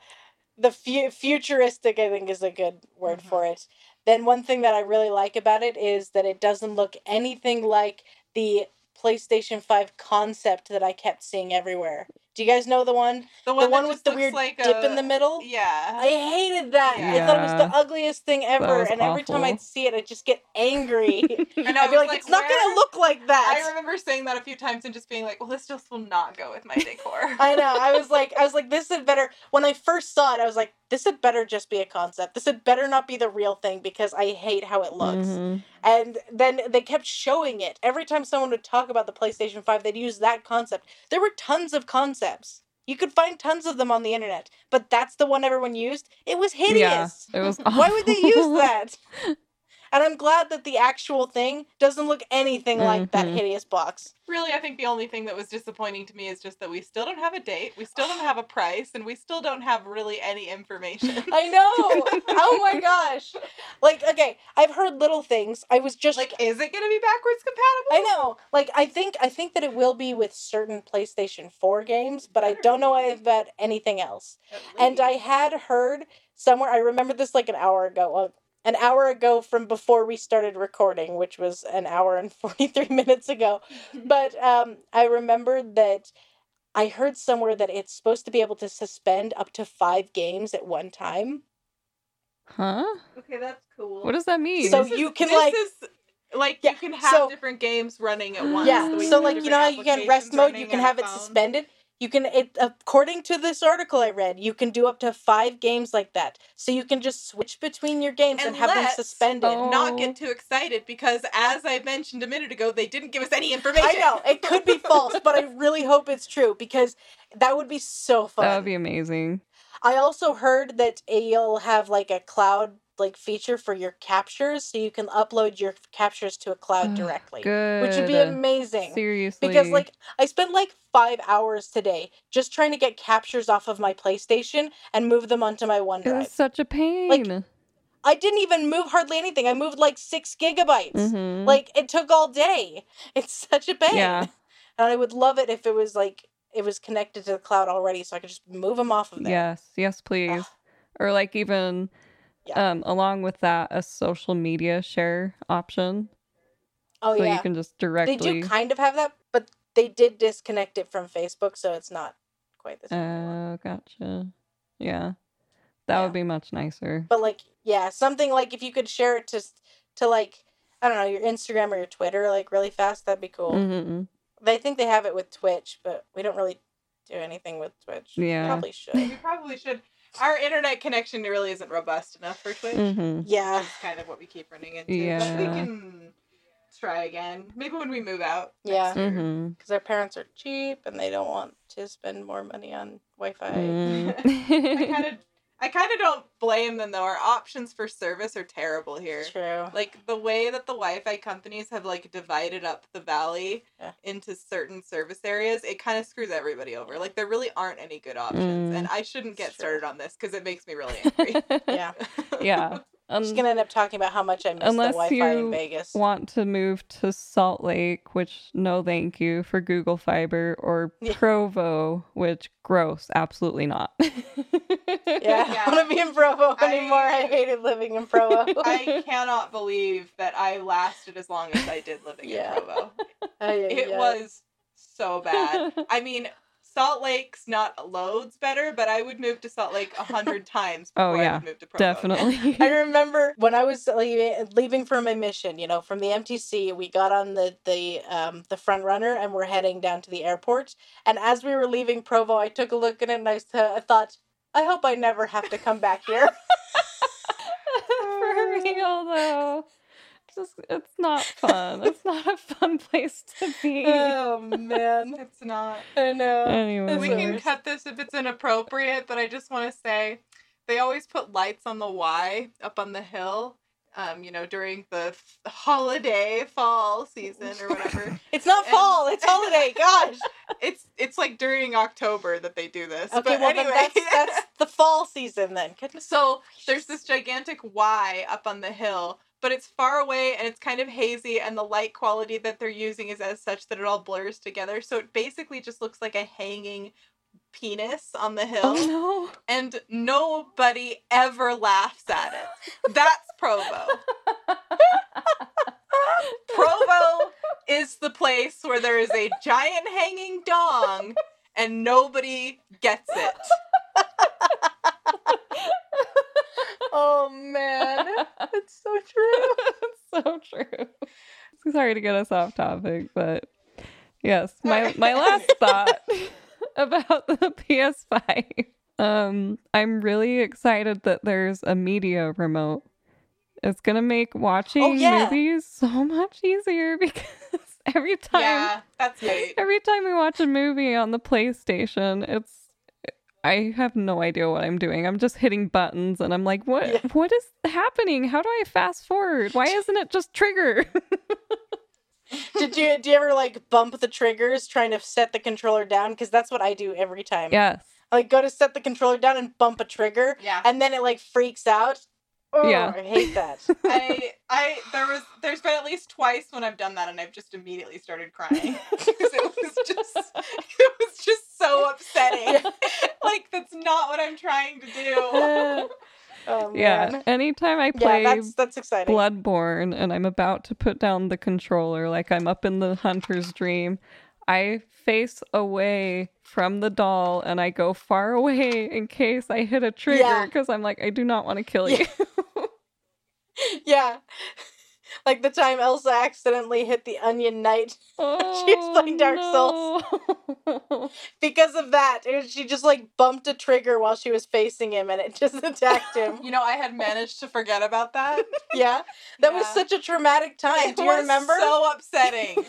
The fu- futuristic, I think, is a good word mm-hmm. for it. Then one thing that I really like about it is that it doesn't look anything like the PlayStation five concept that I kept seeing everywhere. Do you guys know the one? The one, the one with the weird like dip a... in the middle? Yeah. I hated that. Yeah. I thought it was the ugliest thing ever. And awful. Every time I'd see it, I'd just get angry. And I'd be like, like it's where... not going to look like that. I remember saying that a few times and just being like, well, this just will not go with my decor. I know. I was like, I was like, this had better. When I first saw it, I was like, this had better just be a concept. This had better not be the real thing because I hate how it looks. Mm-hmm. And then they kept showing it. Every time someone would talk about the PlayStation five, they'd use that concept. There were tons of concepts. You could find tons of them on the internet, but that's the one everyone used. It was hideous. Yeah, it was awful. Why would they use that? And I'm glad that the actual thing doesn't look anything mm-hmm. like that hideous box. Really, I think the only thing that was disappointing to me is just that we still don't have a date, we still don't have a price, and we still don't have really any information. I know! Oh my gosh! Like, okay, I've heard little things. I was just... Like, is it going to be backwards compatible? I know! Like, I think I think that it will be with certain PlayStation four games, but I don't know about anything else. And I had heard somewhere, I remember this like an hour ago, of, An hour ago from before we started recording, which was an hour and forty-three minutes ago. But um, I remembered that I heard somewhere that it's supposed to be able to suspend up to five games at one time. Huh? Okay, that's cool. What does that mean? So this you is, can this like... Is... Like, yeah. you can have so, different games running at once. Yeah, so, so like, you know how you can rest mode, you can have it phone. Suspended. You can, it, according to this article I read, you can do up to five games like that. So you can just switch between your games and, and have them suspended. Oh. Not get too excited because, as I mentioned a minute ago, they didn't give us any information. I know. It could be false, but I really hope it's true because that would be so fun. That would be amazing. I also heard that you'll have like a cloud like feature for your captures, so you can upload your captures to a cloud directly. Good. Which would be amazing. Seriously. Because like I spent like five hours today just trying to get captures off of my PlayStation and move them onto my OneDrive. It was such a pain. Like, I didn't even move hardly anything. I moved like six gigabytes. Mm-hmm. Like it took all day. It's such a pain. Yeah. And I would love it if it was like it was connected to the cloud already, so I could just move them off of there. Yes, yes, please. Or like even. Yeah. Um, along with that, a social media share option. Oh, so yeah. So you can just directly... They do kind of have that, but they did disconnect it from Facebook, so it's not quite the same. Oh, uh, gotcha. Yeah. That yeah. would be much nicer. But, like, yeah, something like if you could share it to, to like, I don't know, your Instagram or your Twitter, like, really fast, that'd be cool. Mm-hmm. They think they have it with Twitch, but we don't really do anything with Twitch. Yeah. We probably should. We probably should. Our internet connection really isn't robust enough for Twitch. Mm-hmm. Yeah. That's kind of what we keep running into. Yeah. But we can try again. Maybe when we move out. Yeah. Because mm-hmm. our parents are cheap and they don't want to spend more money on Wi-Fi. Mm. I kind of I kind of don't blame them, though. Our options for service are terrible here. True. Like, the way that the Wi-Fi companies have, like, divided up the valley yeah. into certain service areas, it kind of screws everybody over. Like, there really aren't any good options. Mm. And I shouldn't get True. started on this, because it makes me really angry. yeah. yeah. I'm just going to end up talking about how much I miss the Wi-Fi in Vegas. Unless you want to move to Salt Lake, which, no thank you, for Google Fiber, or yeah. Provo, which, gross, absolutely not. Yeah, yeah. I don't want to be in Provo anymore. I, I hated living in Provo. I cannot believe that I lasted as long as I did living yeah. in Provo. Uh, yeah, it yeah. was so bad. I mean, Salt Lake's not loads better, but I would move to Salt Lake a hundred times before oh, yeah. I would move to Provo. Definitely. I remember when I was leaving, leaving from my mission, you know, from the M T C, we got on the the um, the front runner and we're heading down to the airport. And as we were leaving Provo, I took a look at it and I, I thought, I hope I never have to come back here. For real, though. Just, it's not fun. It's not a fun place to be. Oh, man. It's not. I know. Anyway, we can cut this if it's inappropriate, but I just want to say they always put lights on the Y up on the hill, um, you know, during the f- holiday fall season or whatever. It's not and, fall. It's holiday. Gosh. It's it's like during October that they do this. Okay, but well, anyway. That's, that's the fall season then. Goodness. So there's this gigantic Y up on the hill, but it's far away and it's kind of hazy and the light quality that they're using is as such that it all blurs together. So it basically just looks like a hanging penis on the hill. Oh, no. And nobody ever laughs at it. That's Provo. Provo is the place where there is a giant hanging dong and nobody gets it. Oh, man. It's so true. It's so true. Sorry to get us off topic, but yes, my, my last thought about the P S five. Um, I'm really excited that there's a media remote. It's going to make watching oh, yeah. movies so much easier because every time, yeah, that's right. every time we watch a movie on the PlayStation, it's I have no idea what I'm doing. I'm just hitting buttons and I'm like, what yeah. what is happening? How do I fast forward? Why isn't it just trigger? Did you do you ever like bump the triggers trying to set the controller down? Because that's what I do every time. Yes. I like go to set the controller down and bump a trigger. Yeah. And then it like freaks out. Oh, yeah. I hate that. I I there was there's been at least twice when I've done that and I've just immediately started crying. Because it was just it was just so upsetting. Like that's not what I'm trying to do. Oh, yeah. Man. Anytime I play yeah, that's, that's exciting. Bloodborne and I'm about to put down the controller, like I'm up in the hunter's dream, I face away from the doll and I go far away in case I hit a trigger because yeah. I'm like, I do not want to kill yeah. you. Yeah. Like the time Elsa accidentally hit the Onion Knight. Oh, she was playing Dark no. Souls. Because of that, she just like bumped a trigger while she was facing him and it just attacked him. You know, I had managed to forget about that. Yeah? That yeah. was such a traumatic time. It Do you remember? So upsetting.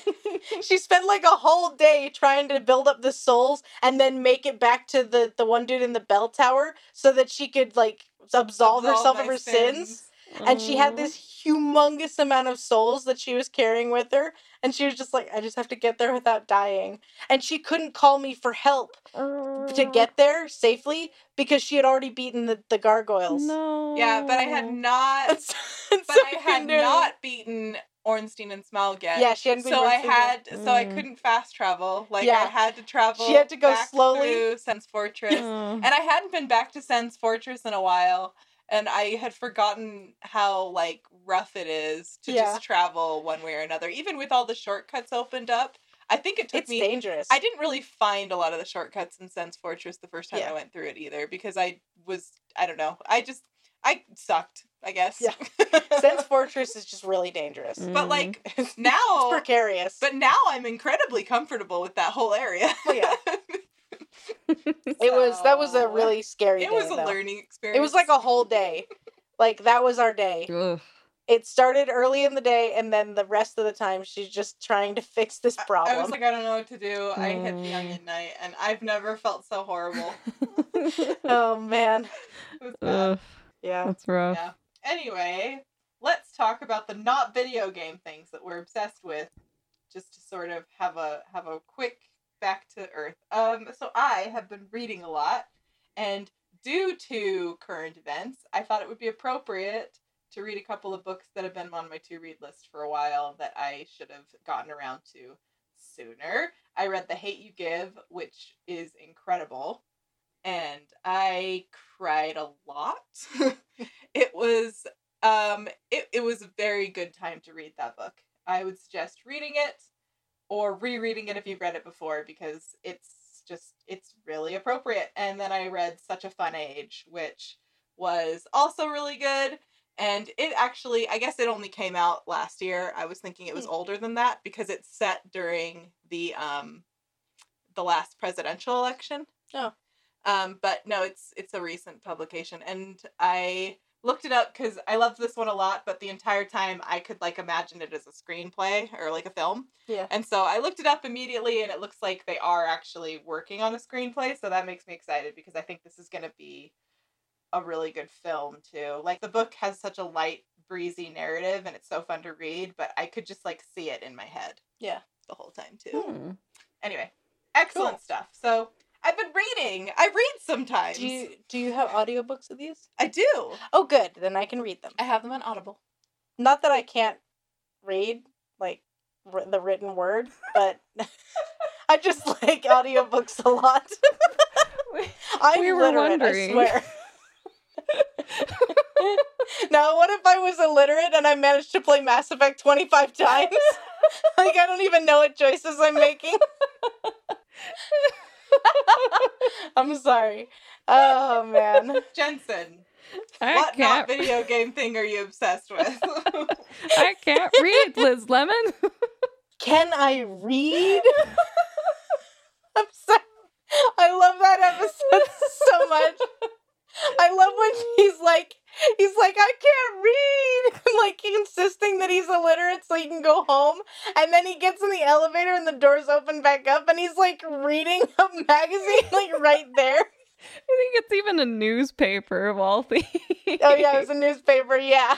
She spent like a whole day trying to build up the souls and then make it back to the, the one dude in the bell tower so that she could like absolve, absolve herself of her sins. sins. And she had this humongous amount of souls that she was carrying with her. And she was just like, I just have to get there without dying. And she couldn't call me for help uh, to get there safely because she had already beaten the, the gargoyles. No. Yeah, but I had not it's, it's but so I had new. not beaten Ornstein and Smaug yet. Yeah, she hadn't been. So I had mm. so I couldn't fast travel. Like yeah. I had to travel. She had to go back slowly through Sen's Fortress. Mm. And I hadn't been back to Sen's Fortress in a while. And I had forgotten how, like, rough it is to yeah. just travel one way or another. Even with all the shortcuts opened up, I think it took it's me... It's dangerous. I didn't really find a lot of the shortcuts in Sen's Fortress the first time yeah. I went through it either. Because I was... I don't know. I just... I sucked, I guess. Yeah. Sen's Fortress is just really dangerous. Mm-hmm. But, like, now... It's precarious. But now I'm incredibly comfortable with that whole area. Well, yeah. So, it was that was a really scary it day, was a though. learning experience. It was like a whole day. Like that was our day. Ugh. It started early in the day and then the rest of the time she's just trying to fix this problem. I, I was like, I don't know what to do. Mm. I hit the Onion Knight and I've never felt so horrible. Oh man. Ugh. Yeah. That's rough. Yeah. Anyway, let's talk about the not video game things that we're obsessed with, just to sort of have a have a quick back to Earth. Um, so I have been reading a lot, and due to current events, I thought it would be appropriate to read a couple of books that have been on my to-read list for a while that I should have gotten around to sooner. I read The Hate U Give, which is incredible, and I cried a lot. It was, um, it, it was a very good time to read that book. I would suggest reading it, or rereading it if you've read it before, because it's just, it's really appropriate. And then I read Such a Fun Age, which was also really good. And it actually, I guess it only came out last year. I was thinking it was older than that because it's set during the um, the last presidential election. Oh. Um, but no, it's it's a recent publication. And I looked it up because I loved this one a lot, but the entire time I could, like, imagine it as a screenplay or, like, a film. Yeah. And so I looked it up immediately, and it looks like they are actually working on a screenplay, so that makes me excited because I think this is going to be a really good film too. Like, the book has such a light, breezy narrative, and it's so fun to read, but I could just, like, see it in my head. Yeah. The whole time too. Hmm. Anyway, excellent cool. stuff. So I've been reading. I read sometimes. Do you do you have audiobooks of these? I do. Oh, good. Then I can read them. I have them on Audible. Not that I can't read, like, r- the written word, but I just like audiobooks a lot. I'm we were literate, wondering. I swear. Now, what if I was illiterate and I managed to play Mass Effect twenty-five times? Like, I don't even know what choices I'm making. I'm sorry. Oh, man. Jensen, I what can't... not video game thing are you obsessed with? I can't read, Liz Lemon. Can I read? I'm sorry. I love that episode so much. I love when he's like, he's like, I can't read. And, like, insisting that he's illiterate so he can go home. And then he gets in the elevator and the doors open back up and he's, like, reading a magazine, like, right there. I think it's even a newspaper of all things. Oh, yeah, it was a newspaper, yeah.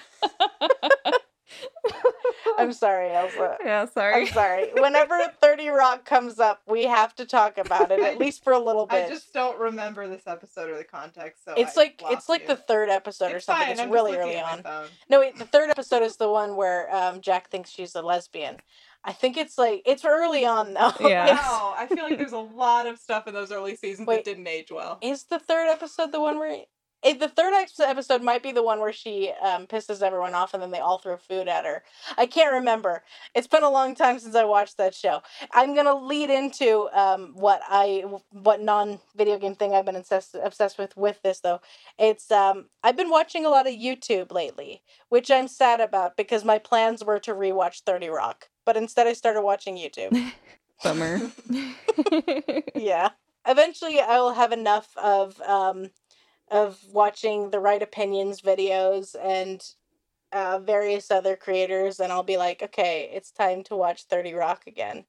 I'm sorry, Elsa. Yeah, sorry. I'm sorry. Whenever thirty Rock comes up, we have to talk about it, at least for a little bit. I just don't remember this episode or the context, so it's I like it's like you. the third episode it's or something. Fine. It's I'm really early on. No, wait, the third episode is the one where um, Jack thinks she's a lesbian. I think it's like it's early on though. Yeah. Wow, I feel like there's a lot of stuff in those early seasons wait, that didn't age well. Is the third episode the one where? It, the third episode might be the one where she um, pisses everyone off and then they all throw food at her. I can't remember. It's been a long time since I watched that show. I'm going to lead into um, what I what non-video game thing I've been obsessed, obsessed with with this, though. It's um, I've been watching a lot of YouTube lately, which I'm sad about because my plans were to rewatch thirty Rock. But instead I started watching YouTube. Bummer. Yeah. Eventually I will have enough of... Um, of watching The Right Opinions videos and uh, various other creators, and I'll be like, okay, it's time to watch thirty Rock again.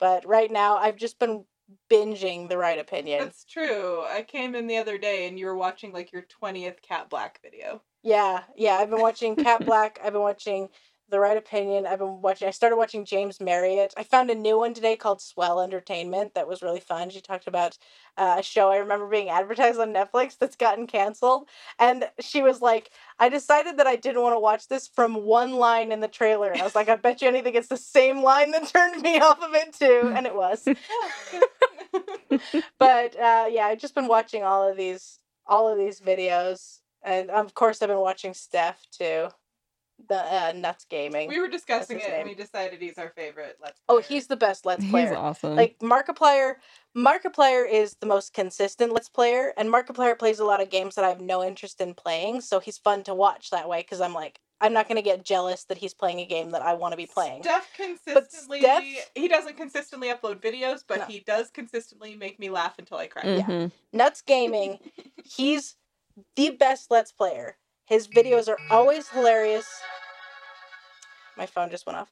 But right now, I've just been binging The Right Opinions. That's true. I came in the other day, and you were watching, like, your twentieth Cat Black video. Yeah, yeah. I've been watching Cat Black. I've been watching The Right Opinion. I've been watching... I started watching James Marriott. I found a new one today called Swell Entertainment that was really fun. She talked about uh, a show I remember being advertised on Netflix that's gotten canceled. And she was like, I decided that I didn't want to watch this from one line in the trailer. And I was like, I bet you anything it's the same line that turned me off of it too. And it was. But uh, yeah, I've just been watching all of these, all of these videos. And of course I've been watching Steph too. The uh, Nuts Gaming. We were discussing it name. and we decided he's our favorite Let's Player. Oh, he's the best Let's Player. He's awesome. Like, Markiplier, Markiplier is the most consistent Let's Player, and Markiplier plays a lot of games that I have no interest in playing, so he's fun to watch that way, because I'm like, I'm not going to get jealous that he's playing a game that I want to be playing. Steph consistently, Steph, he doesn't consistently upload videos, but no. he does consistently make me laugh until I cry. Mm-hmm. Yeah. Nuts Gaming, he's the best Let's Player. His videos are always hilarious. My phone just went off.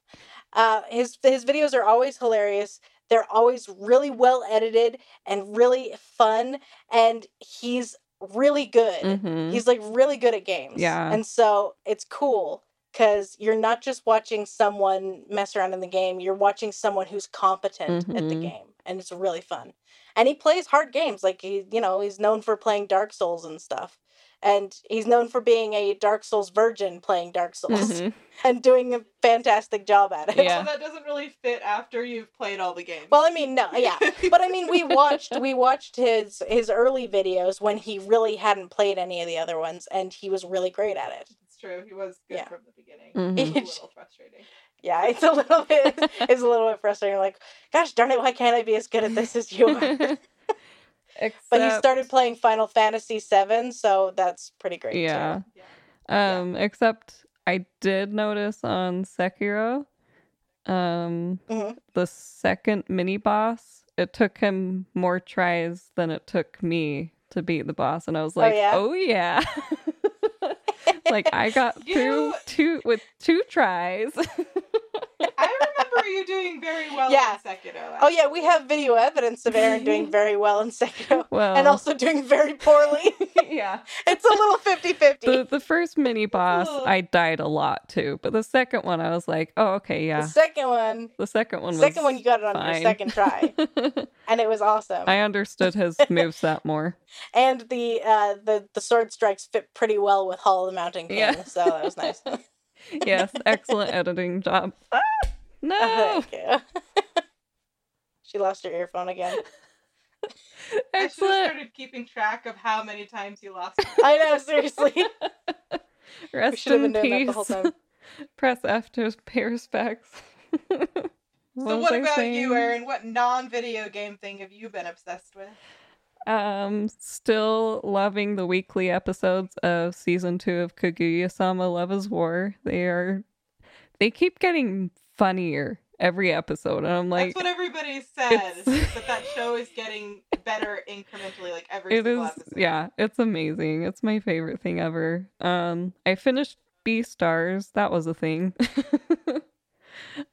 Uh, his his videos are always hilarious. They're always really well edited and really fun. And he's really good. Mm-hmm. He's, like, really good at games. Yeah. And so it's cool because you're not just watching someone mess around in the game. You're watching someone who's competent mm-hmm. at the game. And it's really fun. And he plays hard games. Like, he, you know, he's known for playing Dark Souls and stuff. And he's known for being a Dark Souls virgin playing Dark Souls mm-hmm. and doing a fantastic job at it. Yeah. So that doesn't really fit after you've played all the games. Well, I mean, no, yeah. But I mean, we watched we watched his, his early videos when he really hadn't played any of the other ones, and he was really great at it. It's true. He was good yeah. from the beginning. Mm-hmm. It was a little frustrating. yeah, it's a little bit it's a little bit frustrating. Like, gosh darn it, why can't I be as good at this as you are? Except... But he started playing Final Fantasy seven, so that's pretty great. Yeah. Too. Yeah. Um, yeah. Except I did notice on Sekiro, um, mm-hmm. the second mini boss, it took him more tries than it took me to beat the boss, and I was like, oh yeah. Oh, yeah. Like I got you... through two with two tries. I remember you doing very well yeah. in Sekiro. Actually. Oh yeah, we have video evidence of Aaron doing very well in Sekiro. Well, and also doing very poorly. Yeah. It's a little fifty-fifty. The, the first mini boss, oh. I died a lot too. But the second one, I was like, oh, okay, yeah. The second one. The second one was The second one, you got it on fine. your second try. And it was awesome. I understood his moveset more. And the, uh, the, the sword strikes fit pretty well with Hall of the Mountain King. Yeah. So that was nice. Yes, excellent editing job. Ah, no, oh, thank you. She lost her earphone again. Excellent. I should have started keeping track of how many times you lost it. I know, seriously. Rest in been peace. Doing that the whole time. Press F to pay respects. So, what, what about saying? you, Erin? What non-video game thing have you been obsessed with? Um, still loving the weekly episodes of season two of Kaguya-sama Love is War. They are, they keep getting funnier every episode, and I'm like, that's what everybody says. That that show is getting better incrementally, like every it single is, episode. Yeah, it's amazing. It's my favorite thing ever. Um, I finished B-Stars. That was a thing.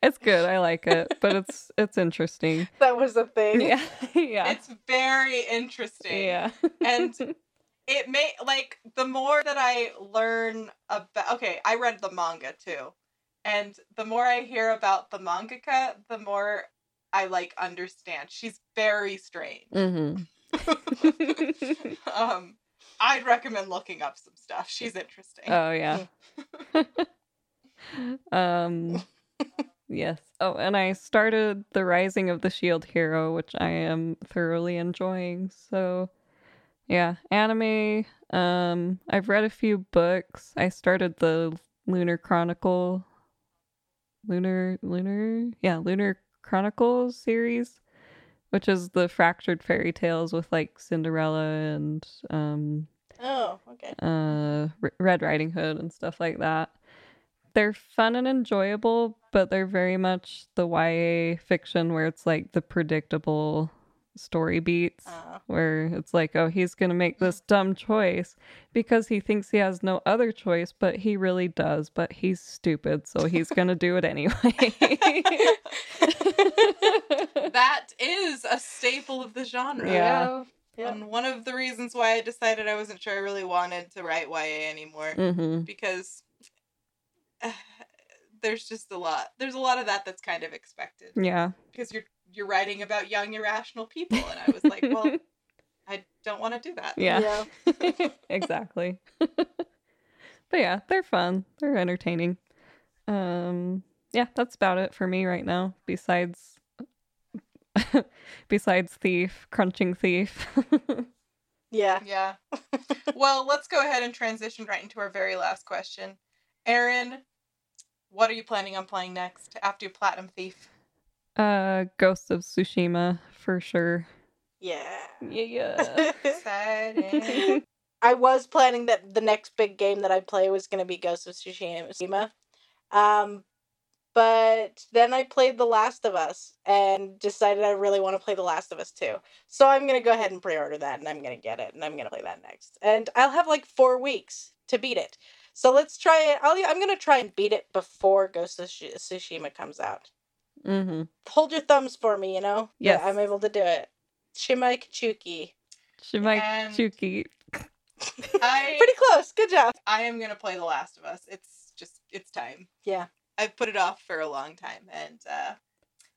It's good. I like it, but it's it's interesting. That was a thing. Yeah, yeah. It's very interesting. Yeah, and it may like the more that I learn about. Okay, I read the manga too, and the more I hear about the mangaka, the more I like understand. She's very strange. Mm-hmm. um, I'd recommend looking up some stuff. She's interesting. Oh yeah. um. Yes. Oh, and I started The Rising of the Shield Hero, which I am thoroughly enjoying. So, yeah, anime. Um, I've read a few books. I started the Lunar Chronicle, Lunar, Lunar, yeah, Lunar Chronicles series, which is the fractured fairy tales with like Cinderella and um, oh, okay, uh, R- Red Riding Hood and stuff like that. They're fun and enjoyable, but they're very much the Y A fiction where it's like the predictable story beats uh, where it's like, oh, he's going to make this dumb choice because he thinks he has no other choice, but he really does, but he's stupid, so he's going to do it anyway. That is a staple of the genre. Yeah. Yeah. And one of the reasons why I decided I wasn't sure I really wanted to write Y A anymore, mm-hmm. because... Uh, there's just a lot. There's a lot of that that's kind of expected. Yeah. Because you're you're writing about young irrational people, and I was like, well, I don't want to do that. Yeah. yeah. Exactly. But yeah, they're fun. They're entertaining. Um, yeah, that's about it for me right now. Besides, besides Thief, crunching Thief. Yeah. Yeah. Well, let's go ahead and transition right into our very last question. Erin, what are you planning on playing next after you platinum Thief? Uh, Ghost of Tsushima, for sure. Yeah. Yeah. Exciting. I was planning that the next big game that I'd play was going to be Ghost of Tsushima. Um, but then I played The Last of Us and decided I really want to play The Last of Us two. So I'm going to go ahead and pre-order that, and I'm going to get it, and I'm going to play that next. And I'll have like four weeks to beat it. So let's try it. I'll, I'm going to try and beat it before Ghost of Tsushima comes out. Mm-hmm. Hold your thumbs for me, you know? Yes. Yeah, I'm able to do it. Shimai Kachuki. Shimai Kachuki. I, Pretty close. Good job. I am going to play The Last of Us. It's just, it's time. Yeah. I've put it off for a long time. And uh,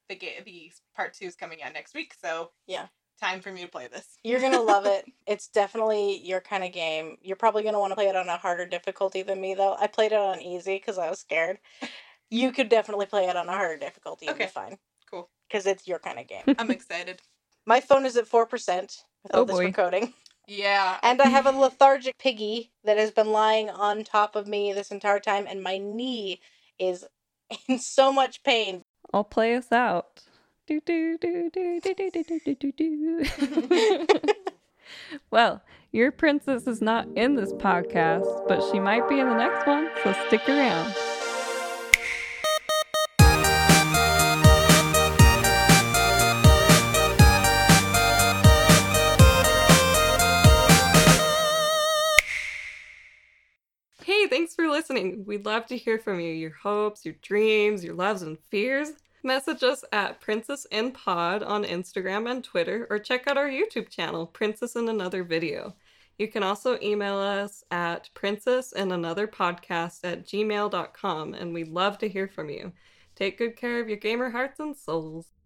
the, ga- the part two is coming out next week. So yeah. Time for me to play this. You're going to love it. It's definitely your kind of game. You're probably going to want to play it on a harder difficulty than me, though. I played it on easy because I was scared. You could definitely play it on a harder difficulty. Okay. It'd be fine. Cool. Because it's your kind of game. I'm excited. My phone is at four percent with oh all this boy. Recording. Yeah. And I have a lethargic piggy that has been lying on top of me this entire time, and my knee is in so much pain. I'll play us out. Do, do, do, do, do, do, do, do, do. Well, your princess is not in this podcast, but she might be in the next one, so stick around. Hey, thanks for listening. We'd love to hear from you. Your hopes, your dreams, your loves and fears. Message us at Princess in Pod on Instagram and Twitter, or check out our YouTube channel, Princess in Another Video. You can also email us at princessinanotherpodcast at gmail dot com, and we'd love to hear from you. Take good care of your gamer hearts and souls.